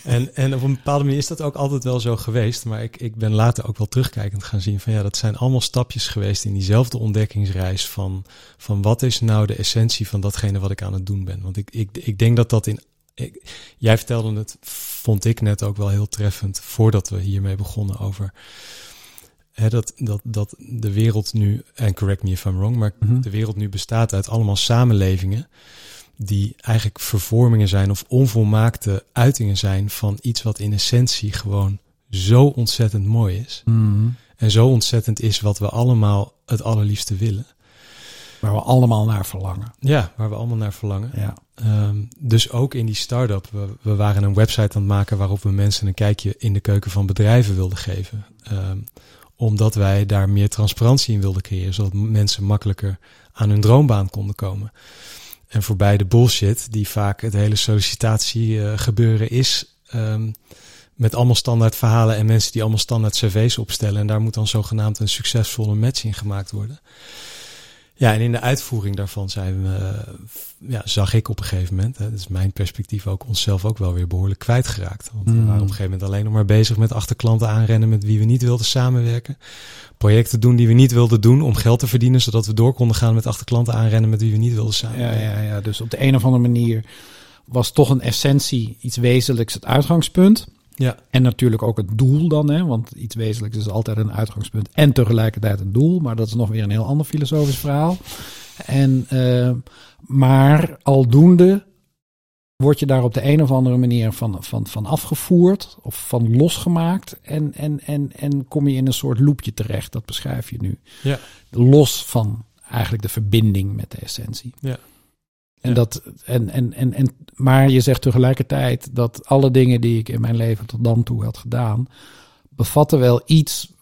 en, en op een bepaalde manier is dat ook altijd wel zo geweest. Maar ik, ik ben later ook wel terugkijkend gaan zien van ja, dat zijn allemaal stapjes geweest in diezelfde ontdekkingsreis van, van wat is nou de essentie van datgene wat ik aan het doen ben. Want ik, ik, ik denk dat dat in... Ik, jij vertelde het, vond ik net ook wel heel treffend voordat we hiermee begonnen over... He, dat, dat, dat de wereld nu, en correct me if I'm wrong, maar mm-hmm. de wereld nu bestaat uit allemaal samenlevingen die eigenlijk vervormingen zijn of onvolmaakte uitingen zijn van iets wat in essentie gewoon zo ontzettend mooi is. Mm-hmm. En zo ontzettend is wat we allemaal het allerliefste willen. Waar we allemaal naar verlangen. Ja, waar we allemaal naar verlangen. Ja. Um, dus ook in die start-up. We, we waren een website aan het maken waarop we mensen een kijkje in de keuken van bedrijven wilden geven. Um, Omdat wij daar meer transparantie in wilden creëren. Zodat mensen makkelijker aan hun droombaan konden komen. En voorbij de bullshit die vaak het hele sollicitatie uh, gebeuren is. Um, met allemaal standaard verhalen en mensen die allemaal standaard cv's opstellen. En daar moet dan zogenaamd een succesvolle match in gemaakt worden. Ja, en in de uitvoering daarvan zijn we, ja, zag ik op een gegeven moment, hè, dat is mijn perspectief ook, onszelf ook wel weer behoorlijk kwijtgeraakt. Want we waren op een gegeven moment alleen nog maar bezig met achter klanten aanrennen met wie we niet wilden samenwerken. Projecten doen die we niet wilden doen om geld te verdienen, zodat we door konden gaan met achter klanten aanrennen met wie we niet wilden samenwerken. Ja, ja, ja. Dus op de een of andere manier was toch een essentie, iets wezenlijks, het uitgangspunt. Ja. En natuurlijk ook het doel dan, hè? Want iets wezenlijks is altijd een uitgangspunt en tegelijkertijd een doel. Maar dat is nog weer een heel ander filosofisch verhaal. En, uh, maar aldoende word je daar op de een of andere manier van, van, van afgevoerd of van losgemaakt. En, en, en, en kom je in een soort loopje terecht, dat beschrijf je nu. Ja. Los van eigenlijk de verbinding met de essentie. Ja. En dat, en, en, en, en, maar je zegt tegelijkertijd dat alle dingen die ik in mijn leven tot dan toe had gedaan, bevatten wel iets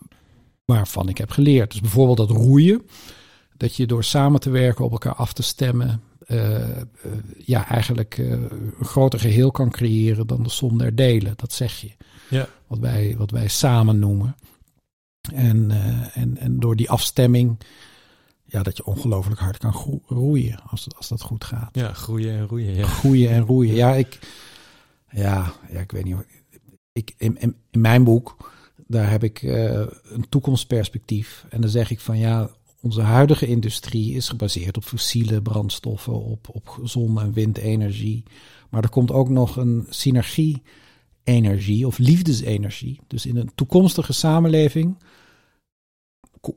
waarvan ik heb geleerd. Dus bijvoorbeeld dat roeien. Dat je door samen te werken, op elkaar af te stemmen, uh, uh, ja, eigenlijk uh, een groter geheel kan creëren dan de som der delen. Dat zeg je. Ja. Wat wij, wat wij samen noemen. En, uh, en, en door die afstemming... Ja, dat je ongelooflijk hard kan groe- roeien als, als dat goed gaat. Ja, groeien en roeien. Ja. Groeien en roeien. Ja, ik, ja, ja, ik weet niet. Ik, in, in, in mijn boek, daar heb ik uh, een toekomstperspectief. En dan zeg ik van ja, onze huidige industrie is gebaseerd op fossiele brandstoffen, op, op zon- en windenergie. Maar er komt ook nog een synergie-energie of liefdesenergie. Dus in een toekomstige samenleving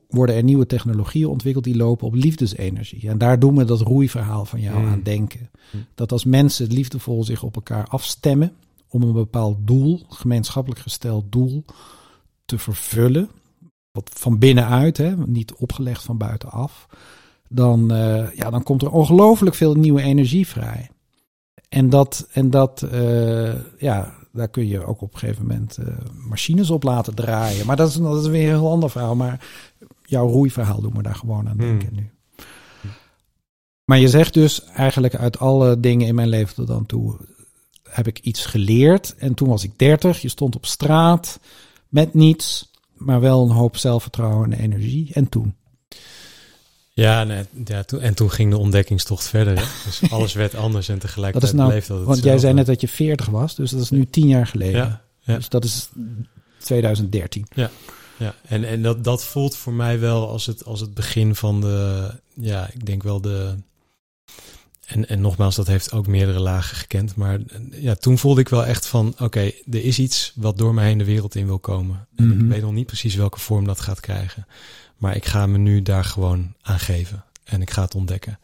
worden er nieuwe technologieën ontwikkeld die lopen op liefdesenergie. En daar doen we dat roeiverhaal van jou mm. aan denken. Dat als mensen liefdevol zich op elkaar afstemmen om een bepaald doel, gemeenschappelijk gesteld doel, te vervullen, wat van binnenuit, hè, niet opgelegd van buitenaf, dan, uh, ja, dan komt er ongelooflijk veel nieuwe energie vrij. En dat, en dat uh, ja... Daar kun je ook op een gegeven moment uh, machines op laten draaien. Maar dat is, dat is weer een heel ander verhaal. Maar jouw roeiverhaal doen we daar gewoon aan denken hmm. nu. Maar je zegt dus eigenlijk uit alle dingen in mijn leven tot dan toe heb ik iets geleerd. En toen was ik dertig. Je stond op straat met niets. Maar wel een hoop zelfvertrouwen en energie. En toen? Ja, nee, ja toen, en toen ging de ontdekkingstocht verder. Hè? Dus alles werd anders en tegelijkertijd nou, bleef dat het. Want jij zei net dat je veertig was, dus dat is nu tien jaar geleden. Ja, ja. Dus dat is tweeduizend dertien. Ja, ja. en, en dat, dat voelt voor mij wel als het, als het begin van de... Ja, ik denk wel de... En, en nogmaals, dat heeft ook meerdere lagen gekend. Maar ja, toen voelde ik wel echt van... Oké, okay, er is iets wat door mij heen de wereld in wil komen. En mm-hmm. ik weet nog niet precies welke vorm dat gaat krijgen. Maar ik ga me nu daar gewoon aan geven. En ik ga het ontdekken.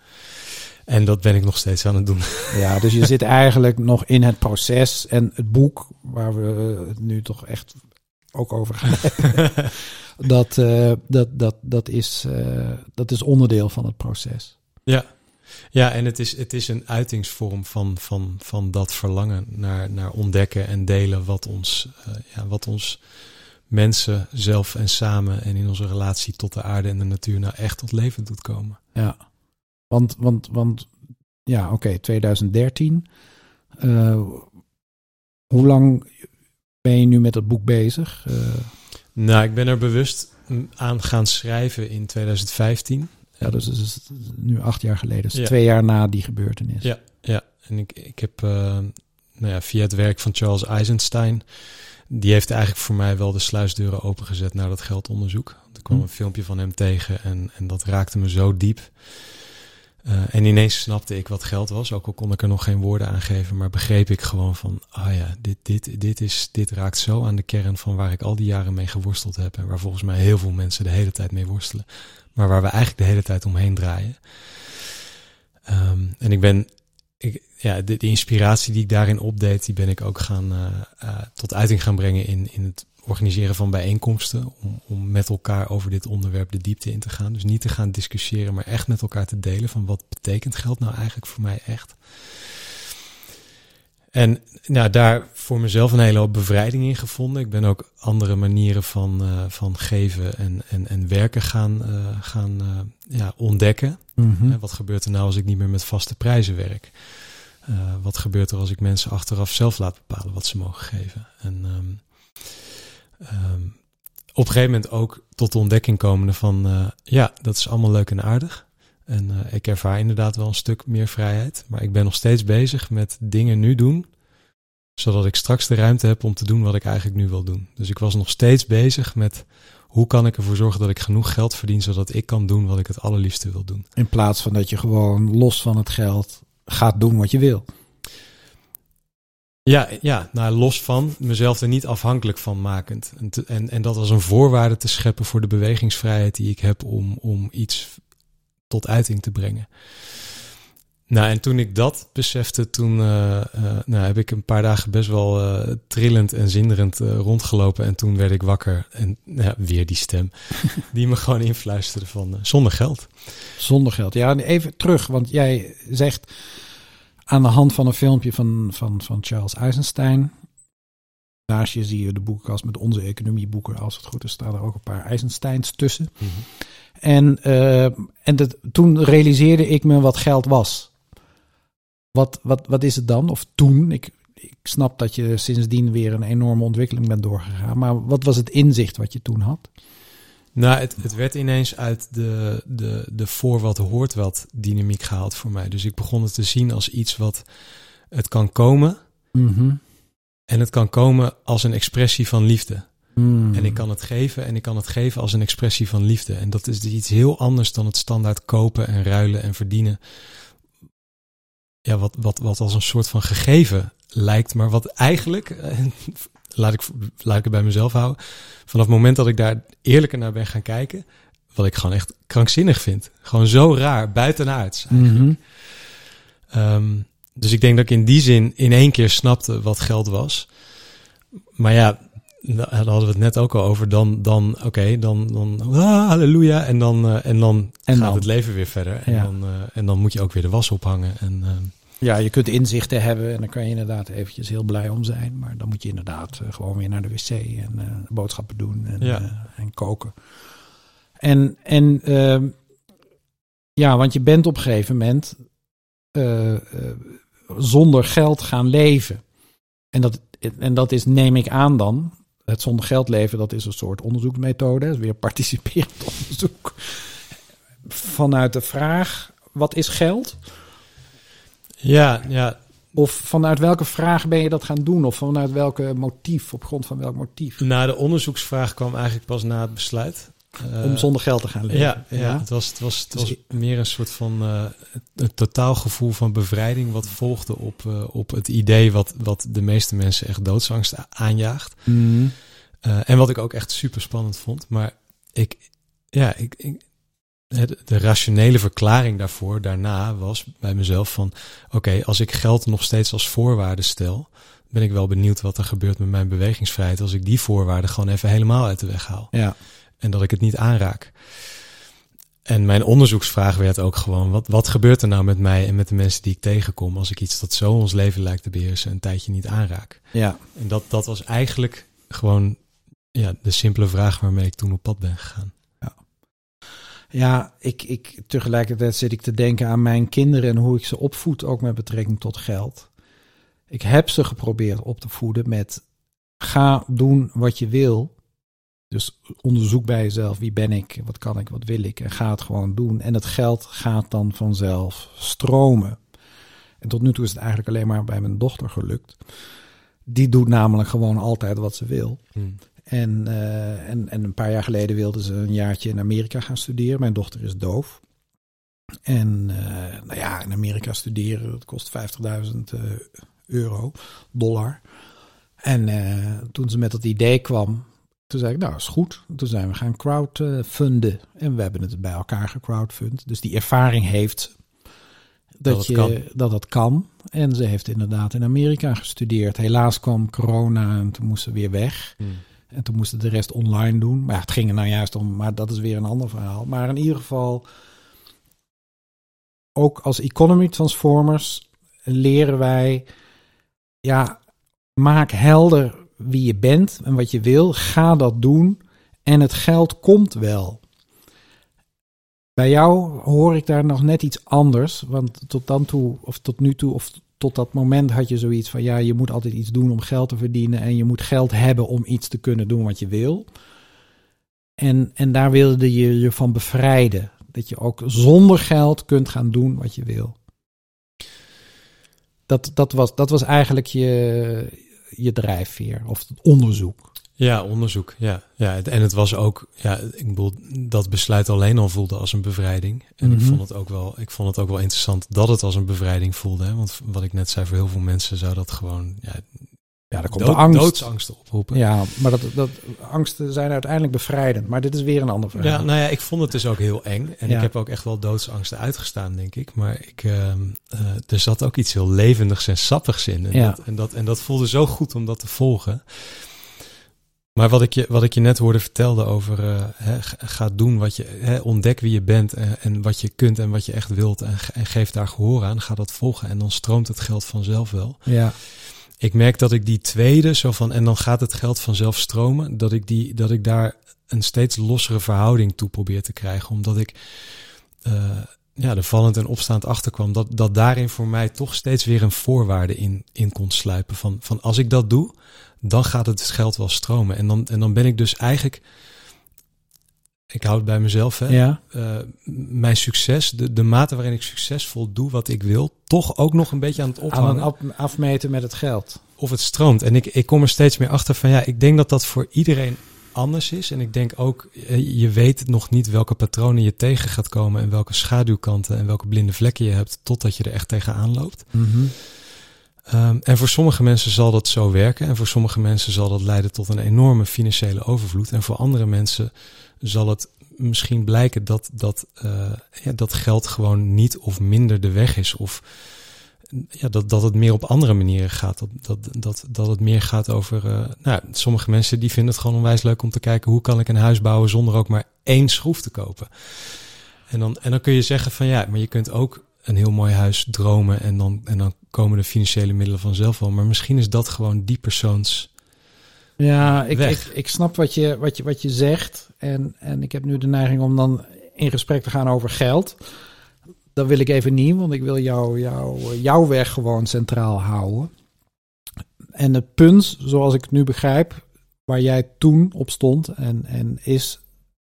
En dat ben ik nog steeds aan het doen. Ja, dus je zit eigenlijk nog in het proces. En het boek, waar we het nu toch echt ook over gaan. dat, uh, dat, dat, dat, is, uh, dat is onderdeel van het proces. Ja, ja en het is, het is een uitingsvorm van, van, van dat verlangen. Naar, naar ontdekken en delen wat ons... Uh, ja, wat ons mensen zelf en samen en in onze relatie tot de aarde en de natuur nou echt tot leven doet komen. Ja, want, want, want ja, oké, okay, tweeduizend dertien. Uh, hoe lang ben je nu met dat boek bezig? Uh, nou, ik ben er bewust aan gaan schrijven in tweeduizend vijftien. Ja, dus dat is nu acht jaar geleden. Dus ja. Twee jaar na die gebeurtenis. Ja, ja. En ik, ik heb... Uh, nou ja, via het werk van Charles Eisenstein. Die heeft eigenlijk voor mij wel de sluisdeuren opengezet naar dat geldonderzoek. Er kwam een filmpje van hem tegen en, en dat raakte me zo diep. Uh, en ineens snapte ik wat geld was, ook al kon ik er nog geen woorden aan geven. Maar begreep ik gewoon van, ah ja, dit, dit, dit, is, dit raakt zo aan de kern van waar ik al die jaren mee geworsteld heb. En waar volgens mij heel veel mensen de hele tijd mee worstelen. Maar waar we eigenlijk de hele tijd omheen draaien. Um, en ik ben... Ik, ja, de, de inspiratie die ik daarin opdeed, die ben ik ook gaan uh, uh, tot uiting gaan brengen in, in het organiseren van bijeenkomsten. Om, om met elkaar over dit onderwerp de diepte in te gaan. Dus niet te gaan discussiëren, maar echt met elkaar te delen van wat betekent geld nou eigenlijk voor mij echt. En nou, daar voor mezelf een hele hoop bevrijding in gevonden. Ik ben ook andere manieren van, uh, van geven en, en, en werken gaan, uh, gaan uh, ja, ontdekken. Mm-hmm. Wat gebeurt er nou als ik niet meer met vaste prijzen werk? Uh, wat gebeurt er als ik mensen achteraf zelf laat bepalen wat ze mogen geven? En um, um, op een gegeven moment ook tot de ontdekking komende van... Uh, ja, dat is allemaal leuk en aardig. En uh, ik ervaar inderdaad wel een stuk meer vrijheid. Maar ik ben nog steeds bezig met dingen nu doen. Zodat ik straks de ruimte heb om te doen wat ik eigenlijk nu wil doen. Dus ik was nog steeds bezig met... hoe kan ik ervoor zorgen dat ik genoeg geld verdien... zodat ik kan doen wat ik het allerliefste wil doen. In plaats van dat je gewoon los van het geld gaat doen wat je wil. Ja, ja nou, los van mezelf er niet afhankelijk van makend. En, te, en, en dat als een voorwaarde te scheppen voor de bewegingsvrijheid die ik heb... om, om iets tot uiting te brengen. Nou, en toen ik dat besefte, toen uh, uh, nou, heb ik een paar dagen best wel uh, trillend en zinderend uh, rondgelopen. En toen werd ik wakker. En uh, weer die stem die me gewoon influisterde van uh, zonder geld. Zonder geld. Ja, en even terug. Want jij zegt aan de hand van een filmpje van, van, van Charles Eisenstein. Naast je zie je de boekenkast met onze economieboeken. Als het goed is, staan er ook een paar Eisensteins tussen. Mm-hmm. En, uh, en dat, toen realiseerde ik me wat geld was. Wat, wat, wat is het dan? Of toen? Ik, ik snap dat je sindsdien weer een enorme ontwikkeling bent doorgegaan. Maar wat was het inzicht wat je toen had? Nou, het, het werd ineens uit de, de, de voor wat hoort wat dynamiek gehaald voor mij. Dus ik begon het te zien als iets wat het kan komen. Mm-hmm. En het kan komen als een expressie van liefde. Mm. En ik kan het geven en ik kan het geven als een expressie van liefde. En dat is iets heel anders dan het standaard kopen en ruilen en verdienen. Ja, wat, wat, wat als een soort van gegeven lijkt, maar wat eigenlijk, laat ik, laat ik het bij mezelf houden, vanaf het moment dat ik daar eerlijker naar ben gaan kijken, wat ik gewoon echt krankzinnig vind. Gewoon zo raar, buitenaards eigenlijk. Mm-hmm. Um, dus ik denk dat ik in die zin in één keer snapte wat geld was. Maar ja, daar hadden we het net ook al over. Dan, dan oké, okay, dan, dan ah, halleluja. En dan, uh, en dan en gaat dan. Het leven weer verder. En, ja. dan, uh, en dan moet je ook weer de was ophangen. En, uh, ja, je kunt inzichten hebben en dan kan je inderdaad eventjes heel blij om zijn. Maar dan moet je inderdaad uh, gewoon weer naar de wc en uh, boodschappen doen en, ja. uh, en koken. En, en uh, ja, want je bent op een gegeven moment uh, uh, zonder geld gaan leven. En dat, en dat is, neem ik aan dan... Het zonder geld leven, dat is een soort onderzoeksmethode. Dat is weer participerend onderzoek. Vanuit de vraag, wat is geld? Ja, ja. Of vanuit welke vraag ben je dat gaan doen? Of vanuit welke motief? Op grond van welk motief? Nou, de onderzoeksvraag kwam eigenlijk pas na het besluit. Uh, Om zonder geld te gaan leven. Ja, ja, ja. Het was, het was, het was dus, meer een soort van uh, een totaalgevoel van bevrijding wat volgde op, uh, op het idee wat, wat de meeste mensen echt doodsangst aanjaagt. Mm. Uh, en wat ik ook echt super spannend vond. Maar ik, ja, ik, ik, de rationele verklaring daarvoor, daarna was bij mezelf van oké, okay, als ik geld nog steeds als voorwaarde stel, ben ik wel benieuwd wat er gebeurt met mijn bewegingsvrijheid als ik die voorwaarden gewoon even helemaal uit de weg haal. Ja. En dat ik het niet aanraak. En mijn onderzoeksvraag werd ook gewoon... Wat, wat gebeurt er nou met mij en met de mensen die ik tegenkom... als ik iets dat zo ons leven lijkt te beheersen... een tijdje niet aanraak? Ja. En dat, dat was eigenlijk gewoon ja, de simpele vraag... waarmee ik toen op pad ben gegaan. Ja, ja ik, ik, tegelijkertijd zit ik te denken aan mijn kinderen... en hoe ik ze opvoed, ook met betrekking tot geld. Ik heb ze geprobeerd op te voeden met... ga doen wat je wil... Dus onderzoek bij jezelf, wie ben ik, wat kan ik, wat wil ik en ga het gewoon doen. En het geld gaat dan vanzelf stromen. En tot nu toe is het eigenlijk alleen maar bij mijn dochter gelukt. Die doet namelijk gewoon altijd wat ze wil. Hmm. En, uh, en, en een paar jaar geleden wilde ze een jaartje in Amerika gaan studeren. Mijn dochter is doof. En uh, nou ja, in Amerika studeren, dat kost vijftigduizend uh, euro, dollar. En uh, toen ze met dat idee kwam, toen zei ik, nou is goed. Toen zijn we gaan crowdfunden. En we hebben het bij elkaar gecrowdfund. Dus die ervaring heeft dat dat, je, kan. dat dat kan. En ze heeft inderdaad in Amerika gestudeerd. Helaas kwam corona en toen moest ze weer weg. Hmm. En toen moesten de rest online doen. Maar ja, het ging er nou juist om, maar dat is weer een ander verhaal. Maar in ieder geval, ook als Economy Transformers leren wij, ja, maak helder wie je bent en wat je wil. Ga dat doen en het geld komt wel. Bij jou hoor ik daar nog net iets anders. Want tot dan toe, of tot nu toe, of tot dat moment had je zoiets van, ja, je moet altijd iets doen om geld te verdienen. En je moet geld hebben om iets te kunnen doen wat je wil. En, en daar wilde je je van bevrijden. Dat je ook zonder geld kunt gaan doen wat je wil. Dat, dat, was, dat was eigenlijk je, je drijfveer of het onderzoek. Ja, onderzoek. Ja, ja. En het was ook, ja, ik bedoel, dat besluit alleen al voelde als een bevrijding. En mm-hmm. ik vond het ook wel, ik vond het ook wel interessant dat het als een bevrijding voelde. Hè? Want wat ik net zei, voor heel veel mensen zou dat gewoon, ja, ja, daar komt dood, de angst. doodsangst oproepen. Ja, maar dat, dat angsten zijn uiteindelijk bevrijdend. Maar dit is weer een ander verhaal. Ja, nou ja, ik vond het dus ook heel eng. En ja. ik heb ook echt wel doodsangsten uitgestaan, denk ik. Maar ik, uh, uh, er zat ook iets heel levendigs en sappigs in. En, ja. dat, en, dat, en dat voelde zo goed om dat te volgen. Maar wat ik je, wat ik je net hoorde vertelde over uh, he, ga doen wat je, he, ontdek wie je bent en, en wat je kunt en wat je echt wilt. En, en geef daar gehoor aan, ga dat volgen. En dan stroomt het geld vanzelf wel. Ja. Ik merk dat ik die tweede, zo van, en dan gaat het geld vanzelf stromen, dat ik die, dat ik daar een steeds lossere verhouding toe probeer te krijgen. Omdat ik uh, ja, er vallend en opstaand achter kwam, dat, dat daarin voor mij toch steeds weer een voorwaarde in, in kon sluipen. Van, van als ik dat doe, dan gaat het geld wel stromen. En dan, en dan ben ik dus eigenlijk, ik hou het bij mezelf, hè, ja. uh, mijn succes, de, de mate waarin ik succesvol doe wat ik wil, toch ook nog een beetje aan het ophangen. Aan het afmeten met het geld. Of het stroomt. En ik, ik kom er steeds meer achter van, ja, ik denk dat dat voor iedereen anders is. En ik denk ook, je weet nog niet welke patronen je tegen gaat komen en welke schaduwkanten en welke blinde vlekken je hebt, totdat je er echt tegenaan loopt. Mm-hmm. Um, en voor sommige mensen zal dat zo werken. En voor sommige mensen zal dat leiden tot een enorme financiële overvloed. En voor andere mensen zal het misschien blijken dat, dat, uh, ja, dat geld gewoon niet of minder de weg is. Of ja, dat, dat het meer op andere manieren gaat. Dat, dat, dat, dat het meer gaat over... Uh, nou, sommige mensen die vinden het gewoon onwijs leuk om te kijken, hoe kan ik een huis bouwen zonder ook maar één schroef te kopen. En dan, en dan kun je zeggen van ja, maar je kunt ook een heel mooi huis dromen en dan, en dan komen de financiële middelen vanzelf wel. Maar misschien is dat gewoon die persoons ja, ik, ik, ik snap wat je, wat je, wat je zegt. En, en ik heb nu de neiging om dan in gesprek te gaan over geld. Dat wil ik even niet, want ik wil jou, jou, jouw weg gewoon centraal houden. En het punt, zoals ik het nu begrijp, waar jij toen op stond, en, en is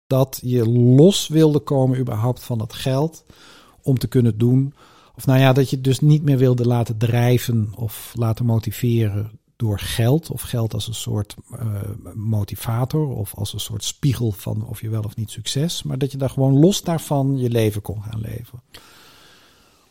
dat je los wilde komen überhaupt van het geld om te kunnen doen. Of nou ja, dat je dus niet meer wilde laten drijven of laten motiveren door geld. Of geld als een soort uh, motivator of als een soort spiegel van of je wel of niet succes. Maar dat je daar gewoon los daarvan je leven kon gaan leven.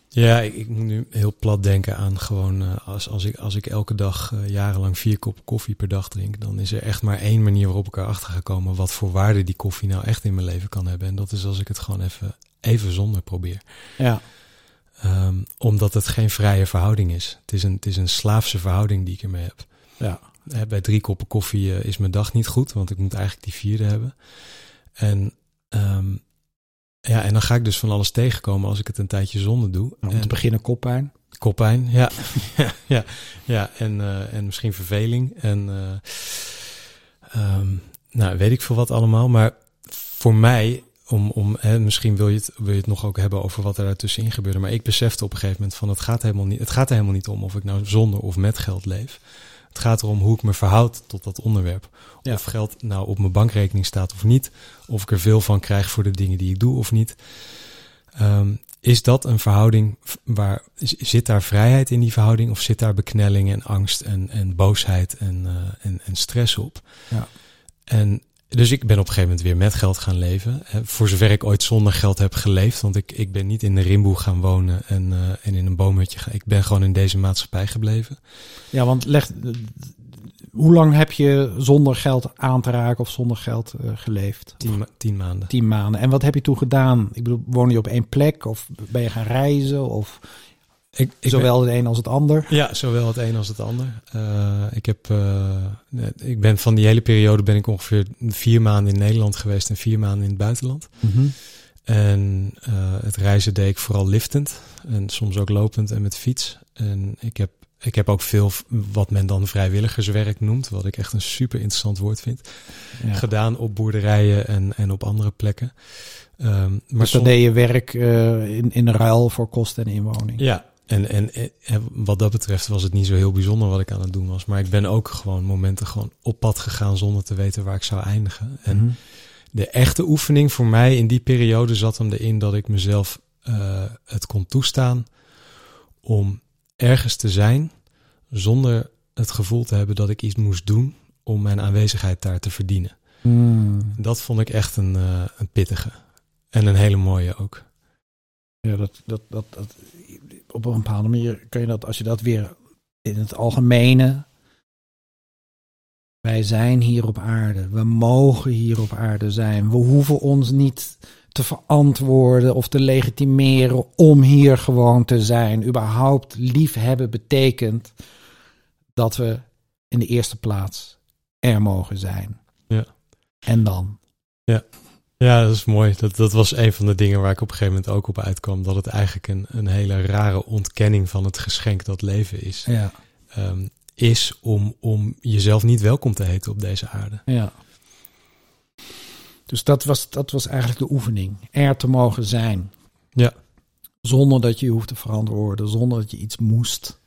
Ja, ik, ik moet nu heel plat denken aan gewoon uh, als, als, ik, als ik elke dag uh, jarenlang vier kop koffie per dag drink. Dan is er echt maar één manier waarop ik erachter ga komen wat voor waarde die koffie nou echt in mijn leven kan hebben. En dat is als ik het gewoon even, even zonder probeer. Ja. Um, omdat het geen vrije verhouding is. Het is, een, het is een slaafse verhouding die ik ermee heb. Ja. Bij drie koppen koffie uh, is mijn dag niet goed, want ik moet eigenlijk die vierde hebben. En, um, ja, en dan ga ik dus van alles tegenkomen als ik het een tijdje zonder doe. Om en, te beginnen koppijn. Koppijn, ja. ja, ja, ja. En, uh, en misschien verveling. En uh, um, nou, weet ik veel wat allemaal. Maar voor mij... Om, om, hè, misschien wil je, het, wil je het nog ook hebben over wat er daartussenin gebeurde. Maar ik besefte op een gegeven moment van het gaat helemaal niet, het gaat er helemaal niet om of ik nou zonder of met geld leef. Het gaat erom hoe ik me verhoud tot dat onderwerp. Ja. Of geld nou op mijn bankrekening staat of niet. Of ik er veel van krijg voor de dingen die ik doe of niet. Um, Is dat een verhouding, waar zit daar vrijheid in die verhouding of zit daar beknelling en angst en, en boosheid en, uh, en, en stress op? Ja. En dus ik ben op een gegeven moment weer met geld gaan leven. Voor zover ik ooit zonder geld heb geleefd, want ik, ik ben niet in de rimboe gaan wonen en, uh, en in een boomhutje gaan. Ik ben gewoon in deze maatschappij gebleven. Ja, want leg, hoe lang heb je zonder geld aan te raken of zonder geld uh, geleefd? Tien, ma- tien maanden. Tien maanden. En wat heb je toen gedaan? Ik bedoel, woon je op één plek of ben je gaan reizen of... Ik, ik zowel ben, het een als het ander? Ja, zowel het een als het ander. Uh, ik, heb, uh, ik ben van die hele periode ben ik ongeveer vier maanden in Nederland geweest en vier maanden in het buitenland. Mm-hmm. En uh, het reizen deed ik vooral liftend en soms ook lopend en met fiets. En ik heb, ik heb ook veel wat men dan vrijwilligerswerk noemt, wat ik echt een super interessant woord vind, ja. gedaan op boerderijen en, en op andere plekken. Um, maar dus dan som- deed je werk uh, in, in ruil voor kost en inwoning? Ja. En, en, en wat dat betreft was het niet zo heel bijzonder wat ik aan het doen was. Maar ik ben ook gewoon momenten gewoon op pad gegaan zonder te weten waar ik zou eindigen. En mm-hmm. de echte oefening voor mij in die periode zat hem erin dat ik mezelf uh, het kon toestaan om ergens te zijn zonder het gevoel te hebben dat ik iets moest doen om mijn aanwezigheid daar te verdienen. Mm. Dat vond ik echt een, uh, een pittige en een hele mooie ook. Ja, dat, dat, dat, dat op een bepaalde manier kun je dat, als je dat weer in het algemene, wij zijn hier op aarde, we mogen hier op aarde zijn, we hoeven ons niet te verantwoorden of te legitimeren om hier gewoon te zijn. Überhaupt liefhebben betekent dat we in de eerste plaats er mogen zijn. Ja. En dan? Ja. Ja, dat is mooi. Dat, dat was een van de dingen waar ik op een gegeven moment ook op uitkwam. Dat het eigenlijk een, een hele rare ontkenning van het geschenk dat leven is. Ja. Um, is om, om jezelf niet welkom te heten op deze aarde. Ja. Dus dat was, dat was eigenlijk de oefening. Er te mogen zijn. Ja. Zonder dat je je hoeft te verantwoorden. Zonder dat je iets moest.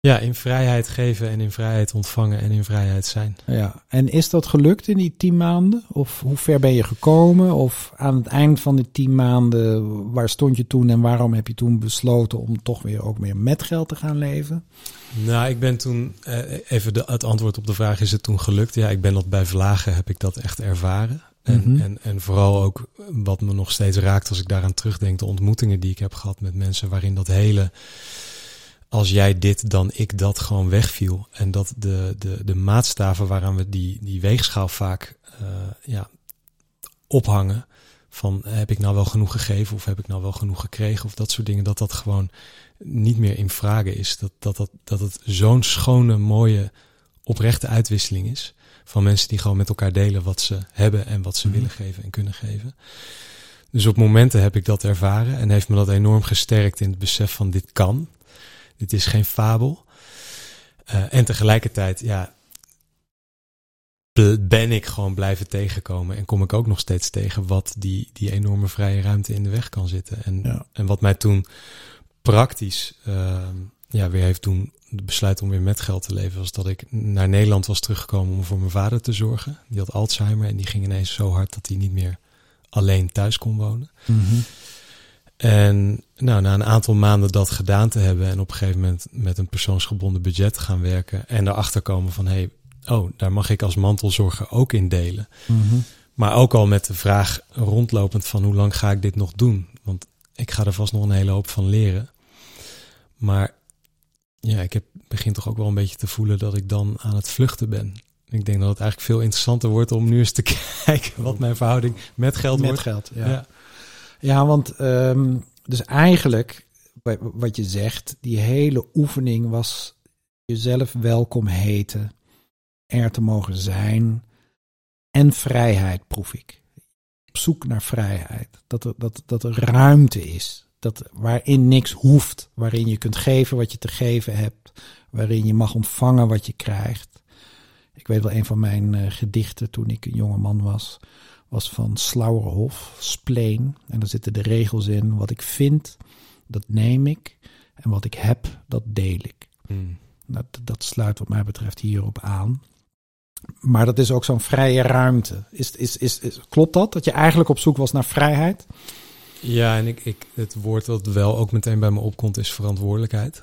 Ja, in vrijheid geven en in vrijheid ontvangen en in vrijheid zijn. Ja, en is dat gelukt in die tien maanden? Of hoe ver ben je gekomen? Of aan het eind van die tien maanden, waar stond je toen en waarom heb je toen besloten om toch weer ook meer met geld te gaan leven? Nou, ik ben toen, even de, het antwoord op de vraag, is het toen gelukt? Ja, ik ben dat bij vlagen, heb ik dat echt ervaren. En, mm-hmm. en, en vooral ook wat me nog steeds raakt als ik daaraan terugdenk, de ontmoetingen die ik heb gehad met mensen waarin dat hele... als jij dit, dan ik dat gewoon wegviel. En dat de, de, de maatstaven waaraan we die, die weegschaal vaak uh, ja, ophangen. Van heb ik nou wel genoeg gegeven of heb ik nou wel genoeg gekregen. Of dat soort dingen. Dat dat gewoon niet meer in vraag is. Dat, dat, dat, dat het zo'n schone, mooie, oprechte uitwisseling is. Van mensen die gewoon met elkaar delen wat ze hebben en wat ze mm-hmm. willen geven en kunnen geven. Dus op momenten heb ik dat ervaren. En heeft me dat enorm gesterkt in het besef van dit kan. Dit is geen fabel. Uh, en tegelijkertijd ja, ben ik gewoon blijven tegenkomen. En kom ik ook nog steeds tegen wat die, die enorme vrije ruimte in de weg kan zitten. En, ja. en wat mij toen praktisch uh, ja, weer heeft doen besluit om weer met geld te leven. Was dat ik naar Nederland was teruggekomen om voor mijn vader te zorgen. Die had Alzheimer en die ging ineens zo hard dat hij niet meer alleen thuis kon wonen. Mm-hmm. En nou, na een aantal maanden dat gedaan te hebben en op een gegeven moment met een persoonsgebonden budget gaan werken en erachter komen van, hé, hey, oh, daar mag ik als mantelzorger ook in delen. Mm-hmm. Maar ook al met de vraag rondlopend van hoe lang ga ik dit nog doen? Want ik ga er vast nog een hele hoop van leren. Maar ja, ik heb, begin toch ook wel een beetje te voelen dat ik dan aan het vluchten ben. Ik denk dat het eigenlijk veel interessanter wordt om nu eens te kijken wat mijn verhouding met geld met wordt. Met geld, ja. ja. Ja, want um, dus eigenlijk, wat je zegt, die hele oefening was jezelf welkom heten, er te mogen zijn en vrijheid, proef ik. Op zoek naar vrijheid, dat er, dat, dat er ruimte is, dat, waarin niks hoeft, waarin je kunt geven wat je te geven hebt, waarin je mag ontvangen wat je krijgt. Ik weet wel, een van mijn uh, gedichten toen ik een jonge man was... was van Slauerhof, Spleen. En daar zitten de regels in. Wat ik vind, dat neem ik. En wat ik heb, dat deel ik. Mm. Dat, dat sluit wat mij betreft hierop aan. Maar dat is ook zo'n vrije ruimte. Is, is, is, is, klopt dat? Dat je eigenlijk op zoek was naar vrijheid? Ja, en ik, ik, het woord dat wel ook meteen bij me opkomt is verantwoordelijkheid.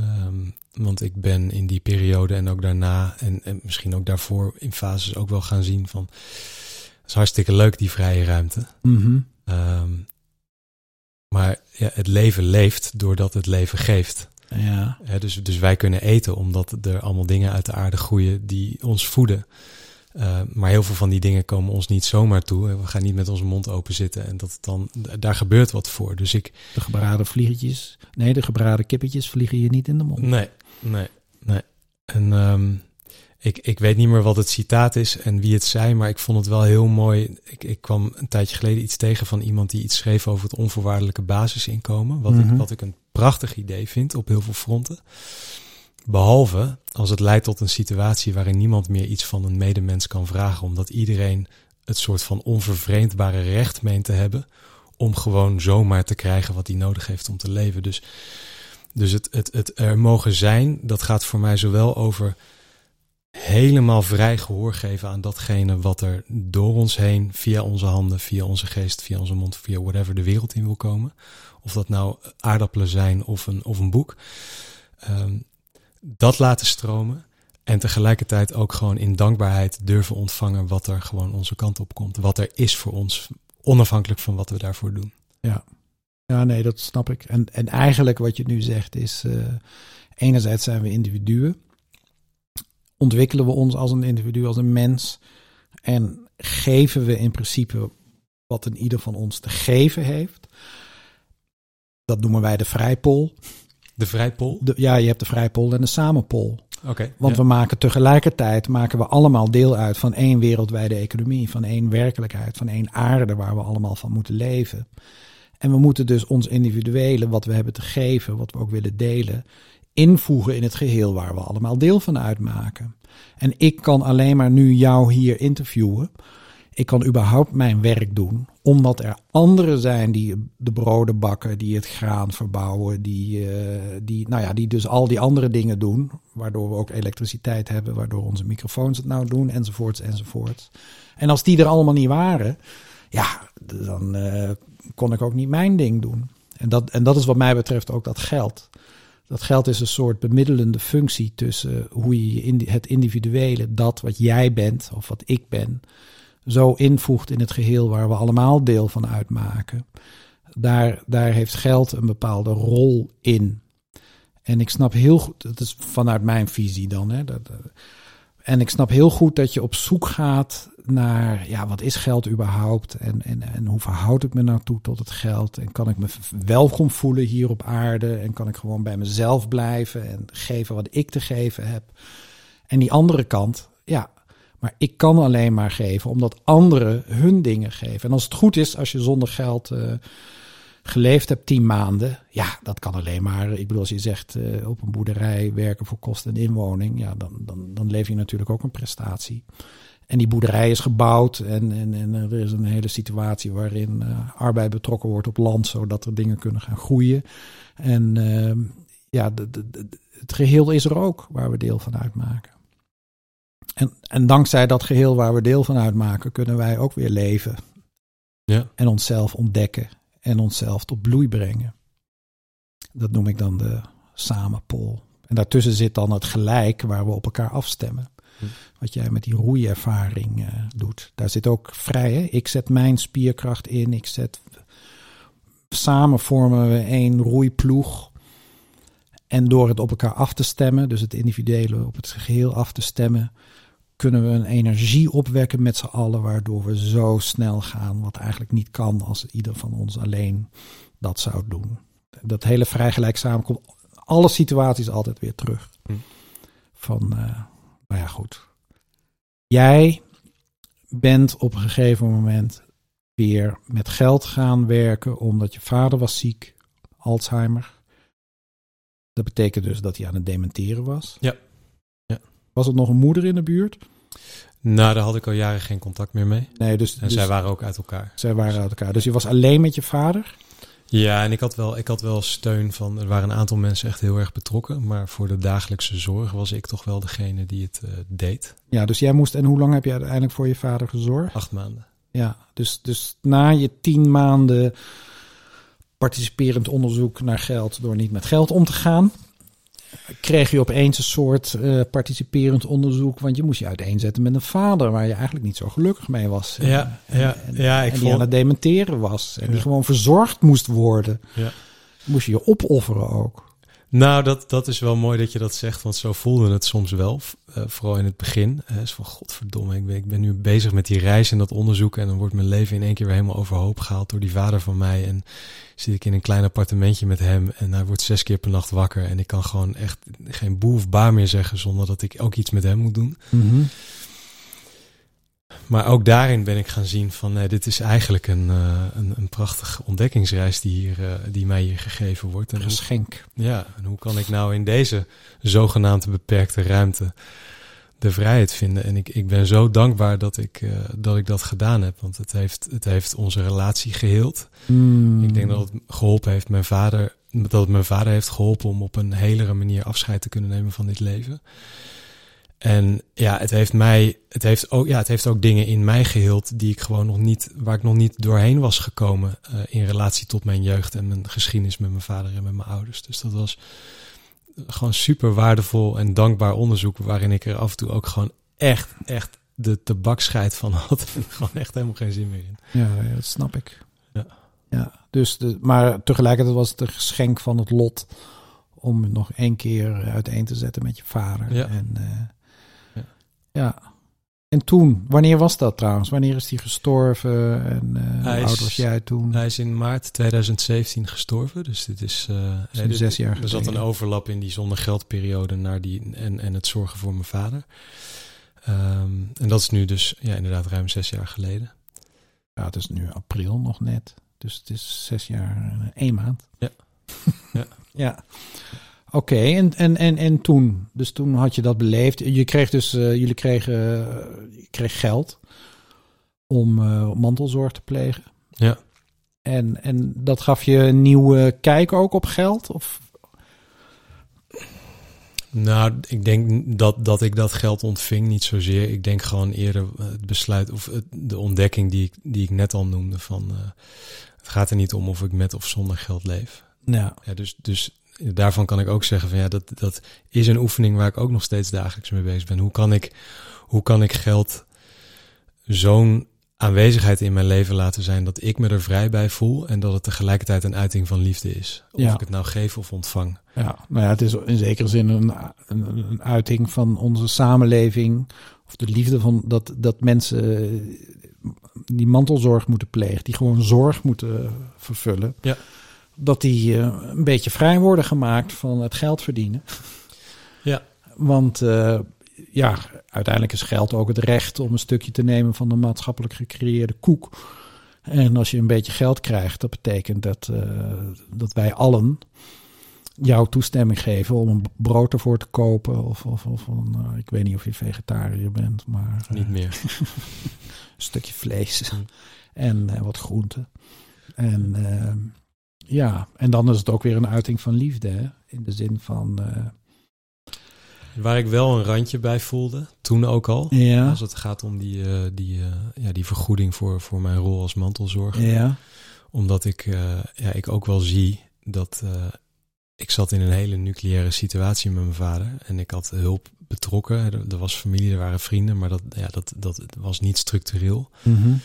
Um, want ik ben in die periode en ook daarna en, en misschien ook daarvoor in fases ook wel gaan zien van... Het is hartstikke leuk, die vrije ruimte. Mm-hmm. Um, maar ja, het leven leeft doordat het leven geeft. Ja. He, dus, dus wij kunnen eten omdat er allemaal dingen uit de aarde groeien die ons voeden. Uh, maar heel veel van die dingen komen ons niet zomaar toe. We gaan niet met onze mond open zitten en dat dan, daar gebeurt wat voor. Dus ik, de gebraden vliegertjes, nee, de gebraden kippetjes vliegen je niet in de mond. Nee, nee, nee. En um, ik, ik weet niet meer wat het citaat is en wie het zei, maar ik vond het wel heel mooi. Ik, ik kwam een tijdje geleden iets tegen van iemand die iets schreef over het onvoorwaardelijke basisinkomen. Wat, mm-hmm. ik, wat ik een prachtig idee vind op heel veel fronten. Behalve als het leidt tot een situatie waarin niemand meer iets van een medemens kan vragen. Omdat iedereen het soort van onvervreemdbare recht meent te hebben. Om gewoon zomaar te krijgen wat hij nodig heeft om te leven. Dus, dus het, het, het er mogen zijn, dat gaat voor mij zowel over helemaal vrij gehoor geven aan datgene wat er door ons heen, via onze handen, via onze geest, via onze mond, via whatever de wereld in wil komen. Of dat nou aardappelen zijn of een, of een boek. Um, Dat laten stromen en tegelijkertijd ook gewoon in dankbaarheid durven ontvangen wat er gewoon onze kant op komt. Wat er is voor ons, onafhankelijk van wat we daarvoor doen. Ja, ja, nee, dat snap ik. En, en eigenlijk wat je nu zegt is, uh, enerzijds zijn we individuen. Ontwikkelen we ons als een individu, als een mens. En geven we in principe wat een ieder van ons te geven heeft. Dat noemen wij de vrijpol. De vrijpol? De, ja, je hebt de vrijpol en de samenpol. Okay, Want ja. we maken tegelijkertijd maken we allemaal deel uit van één wereldwijde economie, van één werkelijkheid, van één aarde waar we allemaal van moeten leven. En we moeten dus ons individuele, wat we hebben te geven, wat we ook willen delen, invoegen in het geheel waar we allemaal deel van uitmaken. En ik kan alleen maar nu jou hier interviewen. Ik kan überhaupt mijn werk doen, omdat er anderen zijn die de broden bakken, die het graan verbouwen, die, uh, die, nou ja, die dus al die andere dingen doen, waardoor we ook elektriciteit hebben, waardoor onze microfoons het nou doen, enzovoorts, enzovoorts. En als die er allemaal niet waren, ja, dan uh, kon ik ook niet mijn ding doen. En dat, en dat is wat mij betreft ook dat geld. Dat geld is een soort bemiddelende functie tussen hoe je in het individuele, dat wat jij bent of wat ik ben, zo invoegt in het geheel waar we allemaal deel van uitmaken. Daar, daar heeft geld een bepaalde rol in. En ik snap heel goed, dat is vanuit mijn visie dan. Hè, dat, en ik snap heel goed dat je op zoek gaat naar, ja, wat is geld überhaupt? En, en, en hoe verhoud ik me nou toe tot het geld? En kan ik me welkom voelen hier op aarde? En kan ik gewoon bij mezelf blijven en geven wat ik te geven heb? En die andere kant, ja... Maar ik kan alleen maar geven, omdat anderen hun dingen geven. En als het goed is, als je zonder geld uh, geleefd hebt tien maanden... ja, dat kan alleen maar. Ik bedoel, als je zegt uh, op een boerderij werken voor kost en inwoning... ja, dan, dan, dan leef je natuurlijk ook een prestatie. En die boerderij is gebouwd en, en, en er is een hele situatie... waarin uh, arbeid betrokken wordt op land, zodat er dingen kunnen gaan groeien. En uh, ja, de, de, de, het geheel is er ook, waar we deel van uitmaken. En, en dankzij dat geheel waar we deel van uitmaken, kunnen wij ook weer leven. Ja. En onszelf ontdekken en onszelf tot bloei brengen. Dat noem ik dan de samenpol. En daartussen zit dan het gelijk waar we op elkaar afstemmen. Hm. Wat jij met die roeiervaring uh, doet. Daar zit ook vrij, hè? Ik zet mijn spierkracht in. Ik zet... Samen vormen we één roeiploeg. En door het op elkaar af te stemmen, dus het individuele op het geheel af te stemmen, kunnen we een energie opwekken met z'n allen, waardoor we zo snel gaan, wat eigenlijk niet kan als ieder van ons alleen dat zou doen. Dat hele vrij gelijk samen komt alle situaties altijd weer terug. Hm. Van, uh, nou ja, goed. Jij bent op een gegeven moment weer met geld gaan werken, omdat je vader was ziek, Alzheimer. Dat betekent dus dat hij aan het dementeren was. Ja. Ja. Was het nog een moeder in de buurt? Nou, daar had ik al jaren geen contact meer mee. Nee, dus, en dus, zij waren ook uit elkaar. Zij waren uit elkaar. Dus je was alleen met je vader? Ja, en ik had wel, ik had wel steun van... Er waren een aantal mensen echt heel erg betrokken. Maar voor de dagelijkse zorg was ik toch wel degene die het uh, deed. Ja, dus jij moest... En hoe lang heb je uiteindelijk voor je vader gezorgd? Acht maanden. Ja, dus, dus na je tien maanden... participerend onderzoek naar geld door niet met geld om te gaan. Kreeg je opeens een soort uh, participerend onderzoek, want je moest je uiteenzetten met een vader waar je eigenlijk niet zo gelukkig mee was. Ja, en, ja, en, ja, ik en die vond... aan het dementeren was en ja. die gewoon verzorgd moest worden. Ja. Moest je je opofferen ook. Nou, dat, dat is wel mooi dat je dat zegt, want zo voelde het soms wel, uh, vooral in het begin. Uh, is van godverdomme, ik ben, ik ben nu bezig met die reis en dat onderzoek en dan wordt mijn leven in één keer weer helemaal overhoop gehaald door die vader van mij. En zit ik in een klein appartementje met hem en hij wordt zes keer per nacht wakker en ik kan gewoon echt geen boe of ba meer zeggen zonder dat ik ook iets met hem moet doen. Mm-hmm. Maar ook daarin ben ik gaan zien van nee, dit is eigenlijk een, uh, een, een prachtige ontdekkingsreis die, hier, uh, die mij hier gegeven wordt. Een geschenk. Ja, en hoe kan ik nou in deze zogenaamde beperkte ruimte de vrijheid vinden? En ik, ik ben zo dankbaar dat ik, uh, dat ik dat gedaan heb, want het heeft, het heeft onze relatie geheeld. Mm. Ik denk dat het geholpen heeft mijn vader, dat het mijn vader heeft geholpen om op een helere manier afscheid te kunnen nemen van dit leven. En ja, het heeft mij, het heeft ook, ja, het heeft ook dingen in mij geheeld die ik gewoon nog niet, waar ik nog niet doorheen was gekomen uh, in relatie tot mijn jeugd en mijn geschiedenis met mijn vader en met mijn ouders. Dus dat was gewoon super waardevol en dankbaar onderzoek waarin ik er af en toe ook gewoon echt, echt de tabakscheid van had en gewoon echt helemaal geen zin meer in. Ja, ja, dat snap ik. Ja. Ja, dus de, maar tegelijkertijd was het een geschenk van het lot om het nog één keer uiteen te zetten met je vader. Ja. En, uh, ja. En toen, wanneer was dat trouwens? Wanneer is hij gestorven? En uh, hij hoe is, oud was jij toen? Hij is in maart tweeduizend zeventien gestorven. Dus dit is... Uh, dus hey, dit, zes jaar geleden. Er zat een overlap in die zonder geldperiode naar die, en, en het zorgen voor mijn vader. Um, en dat is nu dus ja, inderdaad ruim zes jaar geleden. Ja, het is nu april nog net. Dus het is zes jaar, uh, één maand. Ja. Ja. Ja. Oké, okay, en, en, en, en toen? Dus toen had je dat beleefd. Je kreeg dus, uh, jullie kregen uh, kreeg geld om uh, mantelzorg te plegen. Ja. En, en dat gaf je een nieuwe kijk ook op geld? Of? Nou, ik denk dat, dat ik dat geld ontving niet zozeer. Ik denk gewoon eerder het besluit of het, de ontdekking die ik, die ik net al noemde. Van, uh, het gaat er niet om of ik met of zonder geld leef. Nou. Ja, dus... dus daarvan kan ik ook zeggen van ja, dat, dat is een oefening waar ik ook nog steeds dagelijks mee bezig ben. Hoe kan ik, hoe kan ik geld zo'n aanwezigheid in mijn leven laten zijn dat ik me er vrij bij voel en dat het tegelijkertijd een uiting van liefde is? Of ja. ik het nou geef of ontvang. Ja, nou ja, het is in zekere zin een, een, een uiting van onze samenleving of de liefde van dat, dat mensen die mantelzorg moeten plegen, die gewoon zorg moeten vervullen. Ja. Dat die uh, een beetje vrij worden gemaakt van het geld verdienen. Ja. Want uh, ja, uiteindelijk is geld ook het recht om een stukje te nemen van de maatschappelijk gecreëerde koek. En als je een beetje geld krijgt, dat betekent dat, uh, dat wij allen jouw toestemming geven om een brood ervoor te kopen. Of, of, of een, uh, ik weet niet of je vegetariër bent, maar... Uh, niet meer. Een stukje vlees mm. en uh, wat groenten. En... Uh, Ja, en dan is het ook weer een uiting van liefde, hè? In de zin van... Uh... Waar ik wel een randje bij voelde, toen ook al. Ja. Als het gaat om die, uh, die, uh, ja, die vergoeding voor, voor mijn rol als mantelzorger. Ja. Omdat ik, uh, ja, ik ook wel zie dat... Uh, ik zat in een hele nucleaire situatie met mijn vader. En ik had hulp betrokken. Er, er was familie, er waren vrienden. Maar dat, ja, dat, dat was niet structureel. Mm-hmm.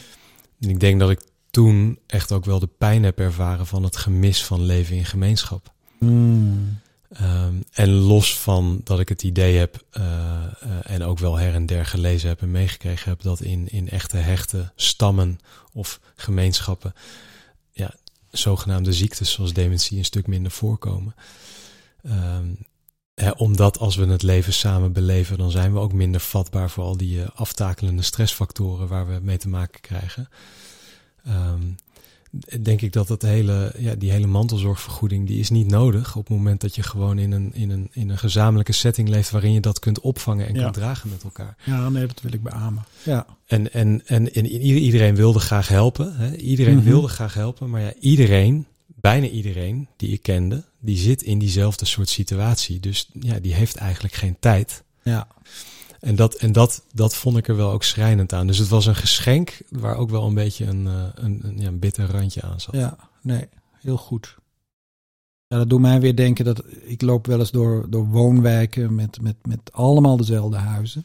En ik denk dat ik... toen echt ook wel de pijn heb ervaren van het gemis van leven in gemeenschap. Mm. Um, en los van dat ik het idee heb uh, uh, en ook wel her en der gelezen heb en meegekregen heb... dat in, in echte hechte stammen of gemeenschappen... ja, zogenaamde ziektes zoals dementie een stuk minder voorkomen. Um, hè, omdat als we het leven samen beleven... dan zijn we ook minder vatbaar voor al die uh, aftakelende stressfactoren... waar we mee te maken krijgen... Um, denk ik dat dat hele, ja, die hele mantelzorgvergoeding die is niet nodig op het moment dat je gewoon in een, in een, in een gezamenlijke setting leeft waarin je dat kunt opvangen en ja. kunt dragen met elkaar. Ja, nee, dat wil ik beamen. Ja. En, en, en, en iedereen wilde graag helpen. Hè? Iedereen mm-hmm. wilde graag helpen, maar ja, iedereen, bijna iedereen die ik kende, die zit in diezelfde soort situatie. Dus ja, die heeft eigenlijk geen tijd. Ja. En, dat, en dat, dat vond ik er wel ook schrijnend aan. Dus het was een geschenk waar ook wel een beetje een, een, een, ja, een bitter randje aan zat. Ja, nee. heel goed. Ja, dat doet mij weer denken dat ik loop wel eens door, door woonwijken met, met, met allemaal dezelfde huizen.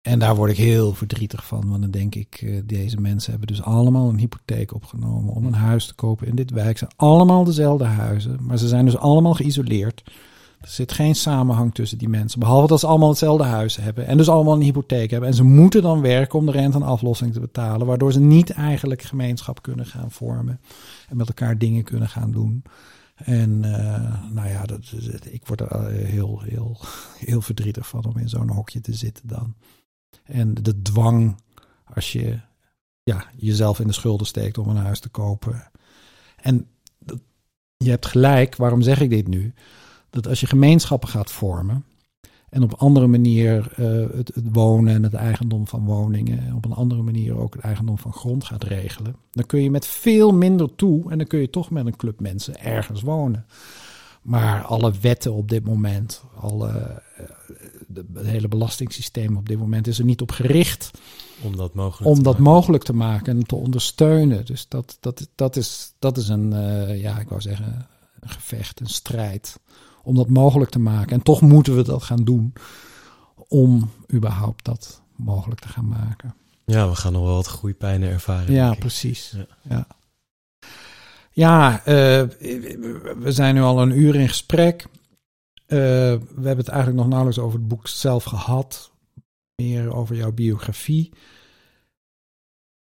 En daar word ik heel verdrietig van. Want dan denk ik, deze mensen hebben dus allemaal een hypotheek opgenomen om een huis te kopen in dit wijk. Zijn allemaal dezelfde huizen, maar ze zijn dus allemaal geïsoleerd. Er zit geen samenhang tussen die mensen. Behalve dat ze allemaal hetzelfde huis hebben en dus allemaal een hypotheek hebben. En ze moeten dan werken om de rente en aflossing te betalen. Waardoor ze niet eigenlijk gemeenschap kunnen gaan vormen. En met elkaar dingen kunnen gaan doen. En uh, nou ja, dat, ik word er heel, heel, heel verdrietig van om in zo'n hokje te zitten dan. En de dwang als je ja, jezelf in de schulden steekt om een huis te kopen. En dat, je hebt gelijk, waarom zeg ik dit nu? Dat als je gemeenschappen gaat vormen en op andere manier uh, het, het wonen en het eigendom van woningen en op een andere manier ook het eigendom van grond gaat regelen, dan kun je met veel minder toe en dan kun je toch met een club mensen ergens wonen. Maar alle wetten op dit moment, alle, de, het hele belastingssysteem op dit moment is er niet op gericht om dat mogelijk, om te, dat maken. mogelijk te maken en te ondersteunen. Dus dat, dat, dat, is, dat is een, uh, ja, ik wou zeggen, een gevecht, een strijd om dat mogelijk te maken. En toch moeten we dat gaan doen om überhaupt dat mogelijk te gaan maken. Ja, we gaan nog wel wat groeipijnen ervaren. Ja, precies. Ja. ja. Ja, uh, we zijn nu al een uur in gesprek. Uh, we hebben het eigenlijk nog nauwelijks over het boek zelf gehad. Meer over jouw biografie.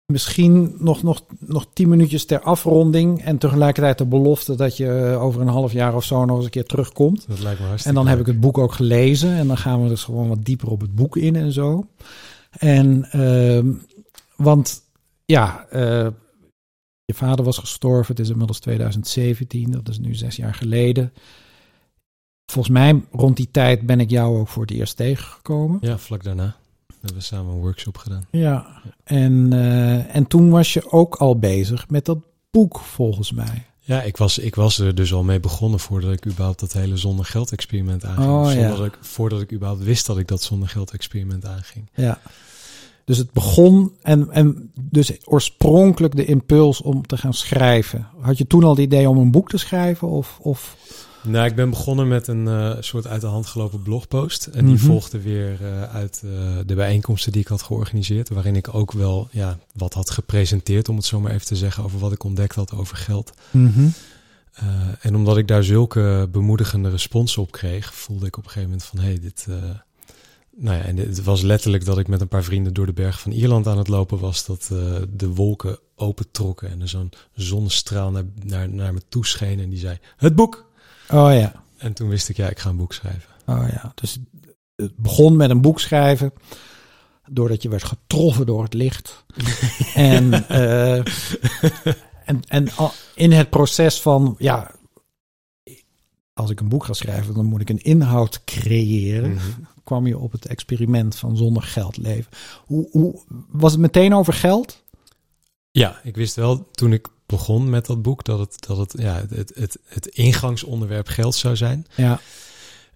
Misschien nog, nog, nog tien minuutjes ter afronding. En tegelijkertijd de belofte dat je over een half jaar of zo nog eens een keer terugkomt. Dat lijkt me hartstikke. En dan heb ik het boek ook gelezen. En dan gaan we dus gewoon wat dieper op het boek in en zo. En, uh, want ja... Uh, Je vader was gestorven, het is inmiddels twintig zeventien, dat is nu zes jaar geleden. Volgens mij rond die tijd ben ik jou ook voor het eerst tegengekomen. Ja, vlak daarna. We hebben samen een workshop gedaan. Ja, ja. En, uh, en toen was je ook al bezig met dat boek volgens mij. Ja, ik was, ik was er dus al mee begonnen voordat ik überhaupt dat hele zonder geld experiment aanging. Oh, ja. ik, voordat ik überhaupt wist dat ik dat zonder geld experiment aanging. Ja. Dus het begon en, en dus oorspronkelijk de impuls om te gaan schrijven. Had je toen al het idee om een boek te schrijven? Of, of? Nou, ik ben begonnen met een uh, soort uit de hand gelopen blogpost. En mm-hmm. die volgde weer uh, uit uh, de bijeenkomsten die ik had georganiseerd. Waarin ik ook wel ja, wat had gepresenteerd, om het zo maar even te zeggen, over wat ik ontdekt had over geld. Mm-hmm. Uh, en omdat ik daar zulke bemoedigende respons op kreeg, voelde ik op een gegeven moment van, hé, hey, dit... Uh, Nou ja, en het was letterlijk dat ik met een paar vrienden door de berg van Ierland aan het lopen was. Dat uh, de wolken opentrokken en er zo'n zonnestraal naar, naar, naar me toe scheen. En die zei, het boek! Oh ja. En toen wist ik, ja, ik ga een boek schrijven. Oh ja, dus het begon met een boek schrijven. Doordat je werd getroffen door het licht. en uh, en, en al, in het proces van, ja, als ik een boek ga schrijven, dan moet ik een inhoud creëren. Mm-hmm. Kwam je op het experiment van zonder geld leven. Hoe, hoe was het meteen over geld? Ja, ik wist wel toen ik begon met dat boek dat het, dat het, ja, het, het, het ingangsonderwerp geld zou zijn. Ja.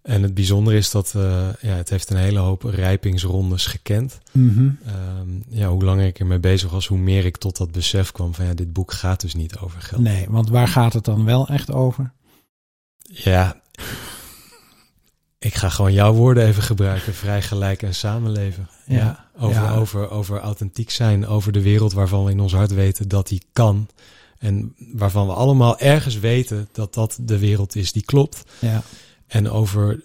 En het bijzondere is dat uh, ja, het heeft een hele hoop rijpingsrondes gekend. Mm-hmm. Um, ja, hoe langer ik ermee bezig was, hoe meer ik tot dat besef kwam van ja, dit boek gaat dus niet over geld. Nee, want waar gaat het dan wel echt over? Ja... Ik ga gewoon jouw woorden even gebruiken. Vrij, gelijk en samenleven. Ja, ja. Over, ja. Over, over authentiek zijn. Over de wereld waarvan we in ons hart weten dat die kan. En waarvan we allemaal ergens weten dat dat de wereld is die klopt. Ja. En over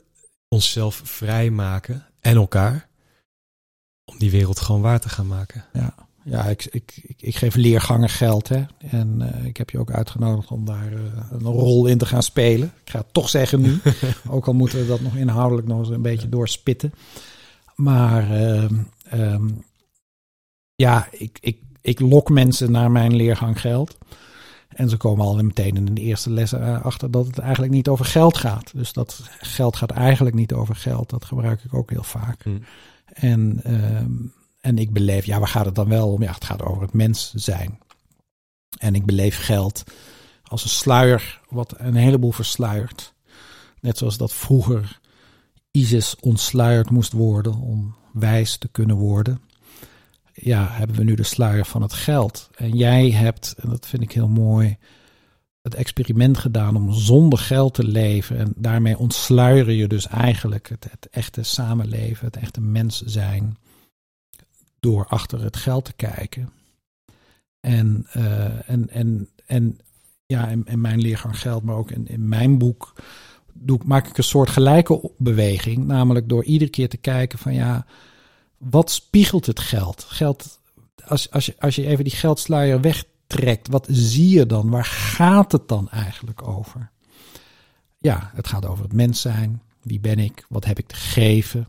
onszelf vrijmaken en elkaar. Om die wereld gewoon waar te gaan maken. Ja, ja ik, ik, ik, ik geef leergangen geld. Hè? En uh, ik heb je ook uitgenodigd om daar uh, een rol in te gaan spelen. Ik ga het toch zeggen nu. Ook al moeten we dat nog inhoudelijk nog eens een beetje doorspitten. Maar um, um, ja, ik, ik, ik lok mensen naar mijn leergang geld. En ze komen al meteen in de eerste lessen achter dat het eigenlijk niet over geld gaat. Dus dat geld gaat eigenlijk niet over geld. Dat gebruik ik ook heel vaak. Mm. En... Um, En ik beleef, ja, waar gaat het dan wel om? Ja, het gaat over het mens zijn. En ik beleef geld als een sluier, wat een heleboel versluiert. Net zoals dat vroeger ISIS ontsluierd moest worden om wijs te kunnen worden. Ja, hebben we nu de sluier van het geld. En jij hebt, en dat vind ik heel mooi, het experiment gedaan om zonder geld te leven. En daarmee ontsluier je dus eigenlijk het, het echte samenleven, het echte mens zijn, door achter het geld te kijken. En, uh, en, en, en ja, in, in mijn leergang geld, maar ook in, in mijn boek doe, maak ik een soort gelijke beweging. Namelijk door iedere keer te kijken van ja, wat spiegelt het geld? Geld, als, als, je, als je even die geldsluier wegtrekt, wat zie je dan? Waar gaat het dan eigenlijk over? Ja, het gaat over het mens zijn. Wie ben ik? Wat heb ik te geven?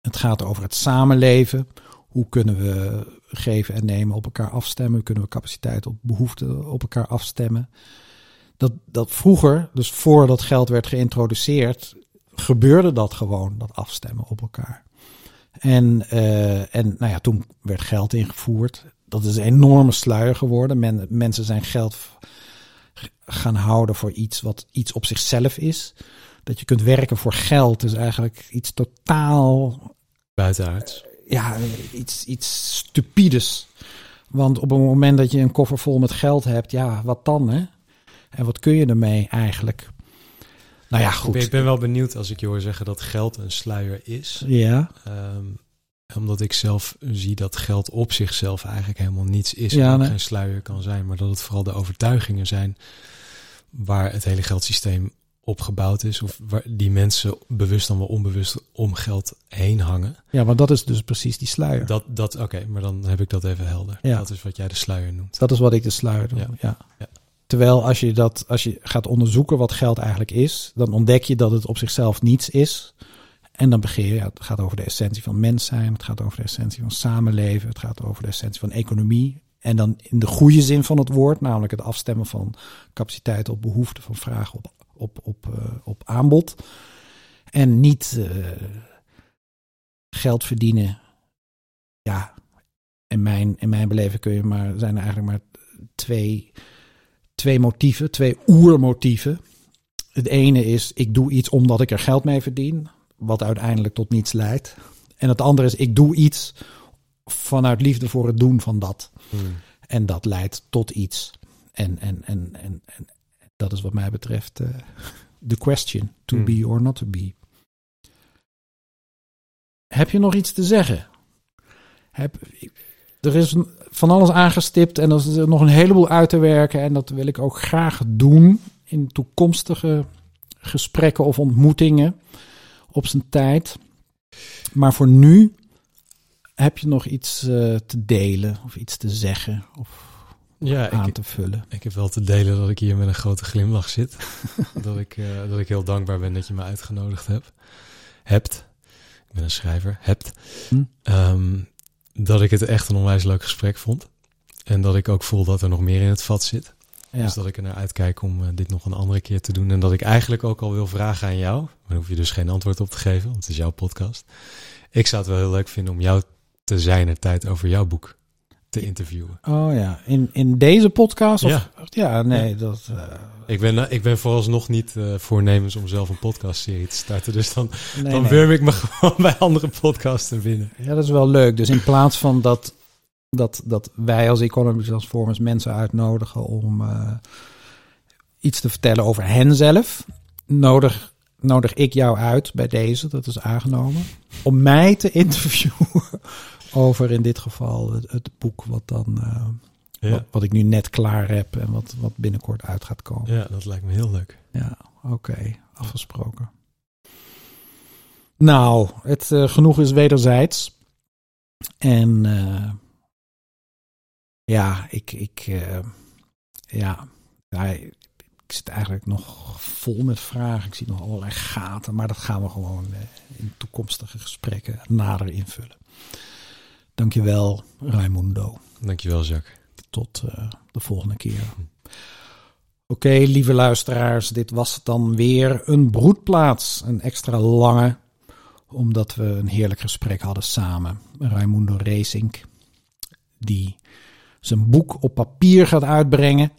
Het gaat over het samenleven. Hoe kunnen we geven en nemen op elkaar afstemmen? Hoe kunnen we capaciteit op behoeften op elkaar afstemmen? Dat, dat vroeger, dus voordat geld werd geïntroduceerd, gebeurde dat gewoon, dat afstemmen op elkaar. En, uh, en nou ja, toen werd geld ingevoerd. Dat is een enorme sluier geworden. Men, mensen zijn geld gaan houden voor iets wat iets op zichzelf is. Dat je kunt werken voor geld is eigenlijk iets totaal buitenaards. Ja, iets, iets stupides. Want op het moment dat je een koffer vol met geld hebt, ja, wat dan, hè? En wat kun je ermee eigenlijk? Nou ja, goed. Ik ben wel benieuwd als ik je hoor zeggen dat geld een sluier is. Ja. Um, omdat ik zelf zie dat geld op zichzelf eigenlijk helemaal niets is. Ja, en nee. Geen sluier kan zijn. Maar dat het vooral de overtuigingen zijn waar het hele geldsysteem opgebouwd is, of waar die mensen bewust dan wel onbewust om geld heen hangen. Ja, want dat is dus precies die sluier. Dat, dat oké, okay, maar dan heb ik dat even helder. Ja. Dat is wat jij de sluier noemt. Dat is wat ik de sluier noem, ja. ja. ja. Terwijl als je dat, als je gaat onderzoeken wat geld eigenlijk is, dan ontdek je dat het op zichzelf niets is. En dan begin je, ja, het gaat over de essentie van mens zijn, het gaat over de essentie van samenleven, het gaat over de essentie van economie. En dan in de goede zin van het woord, namelijk het afstemmen van capaciteit op behoeften, van vraag op Op, op, uh, op aanbod. En niet uh, geld verdienen. Ja, in mijn, in mijn beleving kun je maar, zijn er eigenlijk maar twee, twee motieven, twee oermotieven. Het ene is, ik doe iets omdat ik er geld mee verdien, wat uiteindelijk tot niets leidt. En het andere is, ik doe iets vanuit liefde voor het doen van dat. Hmm. En dat leidt tot iets. En, en, en, en, en dat is wat mij betreft de uh, question. To hmm. be or not to be. Heb je nog iets te zeggen? Heb, er is van alles aangestipt en er is nog een heleboel uit te werken. En dat wil ik ook graag doen in toekomstige gesprekken of ontmoetingen op zijn tijd. Maar voor nu heb je nog iets uh, te delen of iets te zeggen of... Ja, aan ik, te vullen. Ik heb wel te delen dat ik hier met een grote glimlach zit. dat, ik, uh, dat ik heel dankbaar ben dat je me uitgenodigd hebt. Hebt. Ik ben een schrijver. Hebt. Hm? Um, dat ik het echt een onwijs leuk gesprek vond. En dat ik ook voel dat er nog meer in het vat zit. Ja. Dus dat ik er naar uitkijk om uh, dit nog een andere keer te doen. En dat ik eigenlijk ook al wil vragen aan jou. Maar daar hoef je dus geen antwoord op te geven, want het is jouw podcast. Ik zou het wel heel leuk vinden om jou te zijn en tijd over jouw boek te interviewen. Oh ja, in, in deze podcast? Of? Ja. ja, nee. Ja. Dat, uh... ik, ben, ik ben vooralsnog niet uh, voornemens om zelf een podcastserie te starten. Dus dan, nee, dan nee. wurm ik me gewoon bij andere podcasten binnen. Ja, dat is wel leuk. Dus in plaats van dat, dat, dat wij als Economy Transformers mensen uitnodigen om uh, iets te vertellen over henzelf, nodig, nodig ik jou uit bij deze, dat is aangenomen, om mij te interviewen over in dit geval het, het boek wat dan uh, ja. wat, wat ik nu net klaar heb en wat, wat binnenkort uit gaat komen. Ja, dat lijkt me heel leuk. Ja, oké. Okay. Afgesproken. Nou, het uh, genoeg is wederzijds. En uh, ja, ik, ik, uh, ja, ja, ik zit eigenlijk nog vol met vragen. Ik zie nog allerlei gaten, maar dat gaan we gewoon uh, in toekomstige gesprekken nader invullen. Dankjewel, Raimundo. Dankjewel, Jac. Tot uh, de volgende keer. Oké, okay, lieve luisteraars. Dit was dan weer een broedplaats. Een extra lange. Omdat we een heerlijk gesprek hadden samen. Raymundo Resink. Die zijn boek op papier gaat uitbrengen.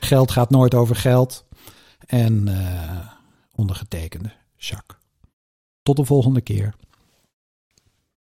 Geld gaat nooit over geld. En uh, ondergetekende Jac. Tot de volgende keer.